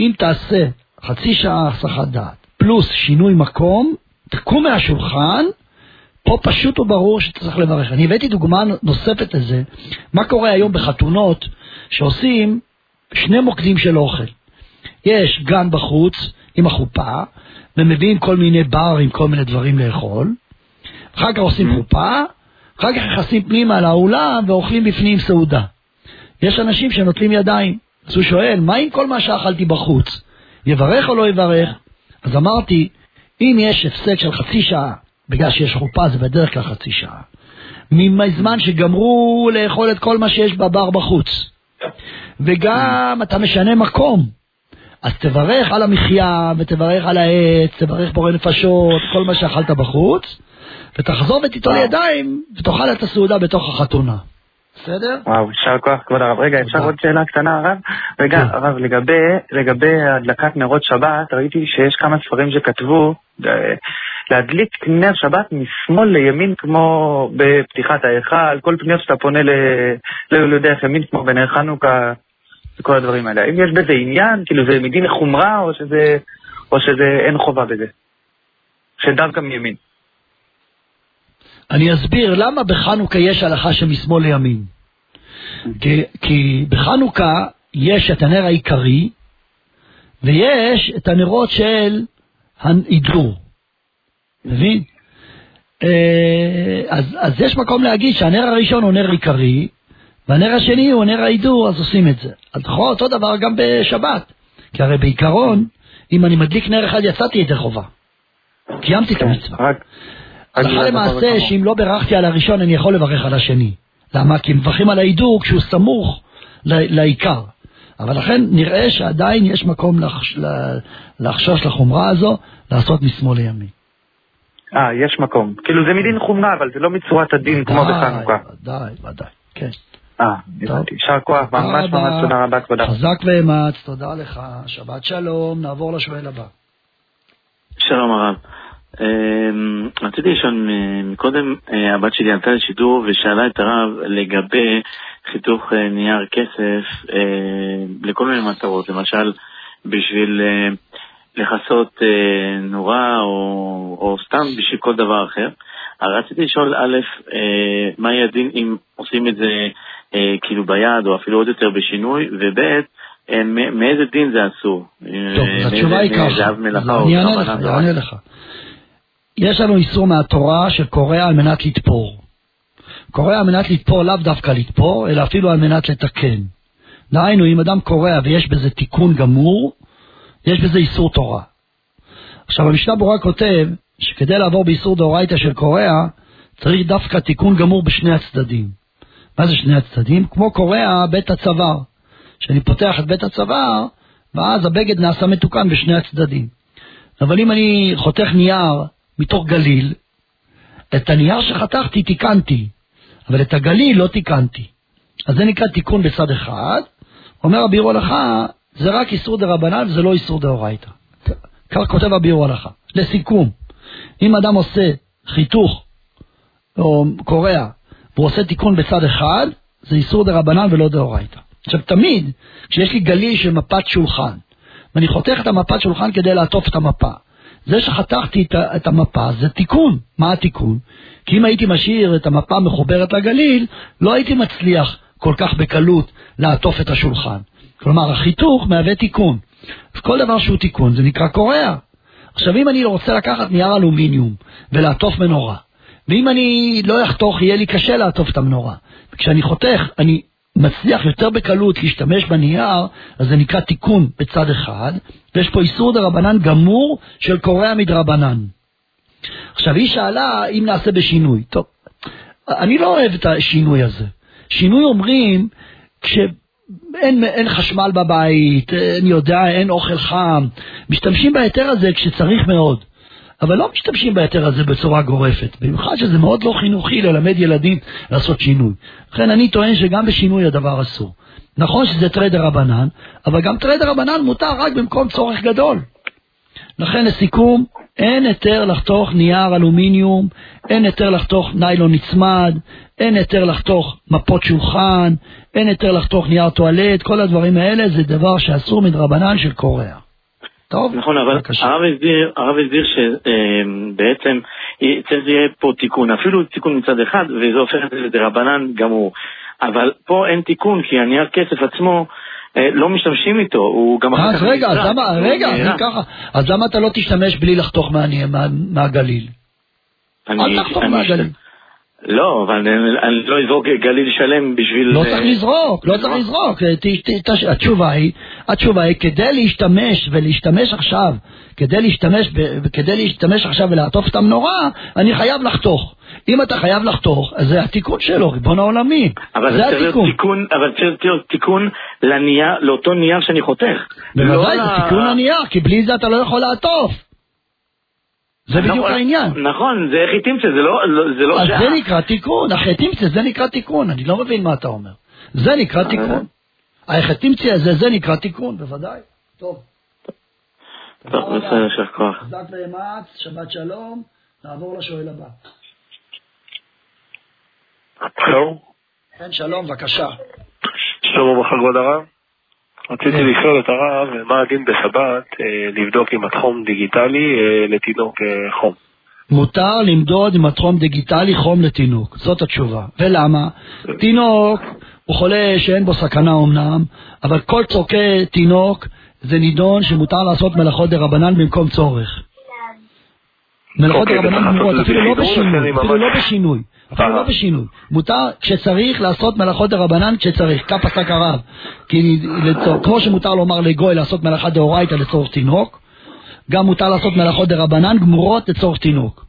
אם תעשה חצי שעה הסחת דעת, פלוס שינוי מקום, תקום מהשולחן, פה פשוט וברור שצריך לברך. אני הבאתי דוגמה נוספת לזה, מה קורה היום בחתונות שעושים שני מוקדים של אוכל. יש גן בחוץ עם החופה, ומביאים כל מיני בר עם כל מיני דברים לאכול, אחר כך עושים חופה, אחר כך נכנסים פנימה לאולם ואוכלים בפנים סעודה. יש אנשים שנוטלים ידיים, אז הוא שואל, מה עם כל מה שאכלתי בחוץ? יברך או לא יברך? אז אמרתי, אם יש הפסק של חצי שעה, בגלל שיש חופה זה בדרך כלל חצי שעה, מזמן שגמרו לאכול את כל מה שיש בבר בחוץ, וגם אתה משנה מקום, אז תברך על המחיה ותברך על העץ, תברך בורא נפשות, כל מה שאכלת בחוץ, ותחזור ותיטול ידיים ותאכל את הסעודה בתוך החתונה. בסדר? וואו, שר כוח כבוד הרב. רגע, אפשר עוד שאלה קטנה הרב? רגע, הרב, לגבי הדלקת נרות שבת, ראיתי שיש כמה ספרים שכתבו להדליק נר שבת משמאל לימין, כמו בפתיחת ההיכל, כל פנר שאתה פונה לדרך ימין, כמו בנר חנוכה, כל הדברים האלה. אם יש בזה עניין, כאילו זה מדין לחומרה, או שזה אין חובה בזה? שדווקא מימין. אני אסביר למה בחנוכה יש הלכה שמשמאל לימין. כי בחנוכה יש את הנר העיקרי, ויש את הנרות של ההדלור. מבין? אז יש מקום להגיד שהנר הראשון הוא נר עיקרי, והנר השני הוא נר ההדלור, אז עושים את זה. אז אותו דבר גם בשבת. כי הרי בעיקרון, אם אני מדליק נר אחד, יצאתי ידי חובה. קיימתי את המצווה. הלכה למעשה שאם לא ברכתי על הראשון אני יכול לברך על השני. למה? כי מברכים על העידור כשהוא סמוך לעיקר. אבל לכן נראה שעדיין יש מקום לחשוש לחומרה הזו, לעשות משמאל לימין. יש מקום. כאילו זה מדין חומרה, אבל זה לא מצורת הדין כמו בחנוכה. ודאי, כן. שר כוח, ממש תודה רבה, כבודה. חזק ואמץ, תודה לך. שבת שלום, נעבור לשואל הבא. שלום הרב. רציתי לשאול מקודם, הבת שלי עלתה לשידור ושאלה את הרב לגבי חיתוך נייר כסף לכל מיני מטרות, למשל בשביל לחסות נורה או סתם בשביל כל דבר אחר. רציתי לשאול א', מה הדין אם עושים את זה כאילו ביד או אפילו עוד יותר בשינוי, וב' מאיזה דין זה אסור? טוב, התשובה היא ככה, אני אענה לך. יש לנו איסור מהתורה שקורא על מנת לתפור. קורא על מנת לתפור, לאו דווקא לתפור, אלא אפילו על מנת לתקן. דהיינו, אם אדם קורא ויש בזה תיקון גמור, יש בזה איסור תורה. עכשיו, המשנה ברורה כותב שכדי לעבור באיסור דאורייתא של קורא, צריך דווקא תיקון גמור בשני הצדדים. מה זה שני הצדדים? כמו קורא בית הצוואר. כשאני פותח את בית הצוואר, ואז הבגד נעשה מתוקן בשני הצדדים. אבל אם אני חותך נייר מתוך גליל, את הנייר שחתכתי תיקנתי, אבל את הגליל לא תיקנתי. אז זה נקרא תיקון בצד אחד. אומר הביאור הלכה, זה רק איסור דרבנן וזה לא איסור דאורייתא. כך כותב הביאור הלכה. לסיכום, אם אדם עושה חיתוך או קורע, והוא עושה תיקון בצד אחד, זה איסור דרבנן ולא דאורייתא. עכשיו תמיד, כשיש לי גליל של מפת שולחן, ואני חותך את המפת שולחן כדי לעטוף את המפה, זה שחתכתי את המפה, זה תיקון. מה התיקון? כי אם הייתי משאיר את המפה מחוברת לגליל, לא הייתי מצליח כל כך בקלות לעטוף את השולחן. כלומר, החיתוך מהווה תיקון. כל דבר שהוא תיקון, זה נקרא קורע. עכשיו, אם אני רוצה לקחת נייר אלומיניום ולעטוף מנורה, ואם אני לא אחתוך, יהיה לי קשה לעטוף את המנורה. וכשאני חותך, אני מצליח יותר בקלות להשתמש בנייר, אז זה נקרא תיקון בצד אחד, ויש פה איסור דרבנן גמור של קורא מדרבנן. עכשיו היא שאלה אם נעשה בשינוי. טוב, אני לא אוהב את השינוי הזה. שינוי אומרים כשאין חשמל בבית, אני יודע, אין אוכל חם, משתמשים בהיתר הזה כשצריך מאוד. אבל לא משתמשים בהיתר הזה בצורה גורפת. במיוחד שזה מאוד לא חינוכי ללמד ילדים לעשות שינוי. לכן אני טוען שגם בשינוי הדבר אסור. נכון שזה טרדר הבנן, אבל גם טרדר הבנן מותר רק במקום צורך גדול. לכן לסיכום, אין היתר לחתוך נייר אלומיניום, אין היתר לחתוך ניילון נצמד, אין היתר לחתוך מפות שולחן, אין היתר לחתוך נייר טואלט, כל הדברים האלה זה דבר שאסור מדרבנן של קוריאה. טוב, נכון, אבל הרב הסביר שבעצם צריך יהיה פה תיקון, אפילו תיקון מצד אחד, וזה הופך את זה לדרבנן גמור. אבל פה אין תיקון, כי הנייר כסף עצמו לא משתמשים איתו, הוא גם אחר כך... אז למה אתה לא תשתמש בלי לחתוך מהגליל? אל תחתוך מהגליל. לא, אבל אני לא אזרוק גליל שלם בשביל... לא צריך לזרוק, לא צריך לזרוק. התשובה היא כדי להשתמש עכשיו, ולעטוף את המנורה, אני חייב לחתוך. אם אתה חייב לחתוך, אז זה התיקון שלו, ריבון העולמי. אבל זה התיקון. אבל צריך תיקון לנייר, לאותו נייר שאני חותך. בוודאי, זה תיקון לנייר, כי בלי זה אתה לא יכול לעטוף. זה בדיוק העניין. נכון, זה הכי תמצא, זה לא... אז זה נקרא תיקון, הכי תמצא, זה נקרא תיקון, אני לא מבין מה אתה אומר. זה נקרא תיקון. הכי תמצא הזה, זה נקרא תיקון, בוודאי. טוב, בסדר, שח כוח. חזק ואמץ, שבת שלום, נעבור לשואל הבא. שלום. כן, שלום, בבקשה. שלום וברכה, כבוד הרב. רציתי לשאול את הרב, מה הדין בשבת לבדוק עם התחום דיגיטלי לתינוק חום? מותר למדוד עם התחום דיגיטלי חום לתינוק, זאת התשובה. ולמה? תינוק הוא חולה שאין בו סכנה אומנם, אבל כל צורכי תינוק זה נידון שמותר לעשות מלאכות דרבנן במקום צורך. מלאכות דרבנן גמורות, אפילו לא בשינוי. מותר כשצריך לעשות מלאכות דרבנן כשצריך, כפסק הרב. כי כמו שמותר לומר לגוי לעשות מלאכה דאורייתא לצורך תינוק, גם מותר לעשות מלאכות דרבנן גמורות לצורך תינוק.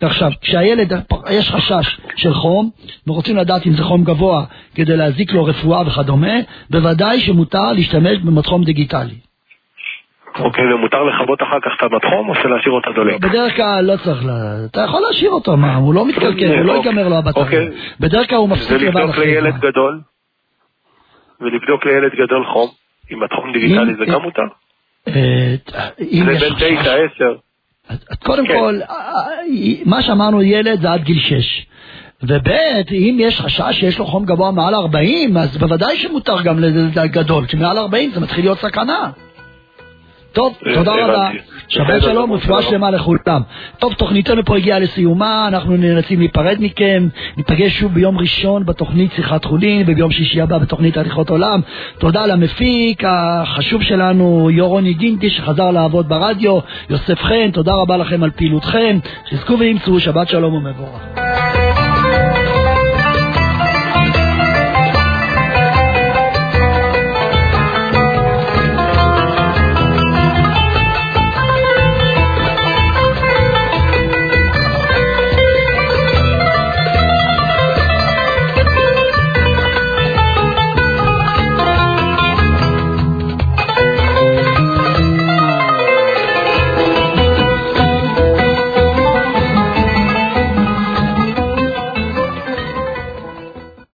עכשיו, כשהילד, יש חשש של חום, ורוצים לדעת אם זה חום גבוה כדי להזיק לו רפואה וכדומה, בוודאי שמותר להשתמש במתחום דיגיטלי. אוקיי, ומותר לחבות אחר כך את המתחום או שלהשאיר אותה דולק? בדרך כלל לא צריך, אתה יכול להשאיר אותו, מה? הוא לא מתקלקל, הוא לא יגמר לו הבטח. בדרך כלל הוא מפסיק לבד אחרי. ולבדוק לילד גדול חום, עם התחום דיגיטלי זה גם מותר? זה בין 9-10. קודם כל, מה שאמרנו ילד זה עד גיל 6. ובית, אם יש חשש שיש לו חום גבוה מעל 40, אז בוודאי שמותר גם לילד גדול, כי מעל 40 זה מתחיל להיות סכנה. טוב, תודה רבה, שבת שלום ורפואה שלמה לכולם. טוב, תוכניתנו פה הגיעה לסיומה, אנחנו נאלצים להיפרד מכם, ניפגש שוב ביום ראשון בתוכנית שיחת חולין, וביום שישי הבא בתוכנית הליכות עולם. תודה למפיק החשוב שלנו רוני גינדי שחזר לעבוד ברדיו, יוסף חן, תודה רבה לכם על פעילותכם, שזכו ואמצו, שבת שלום ומבורך.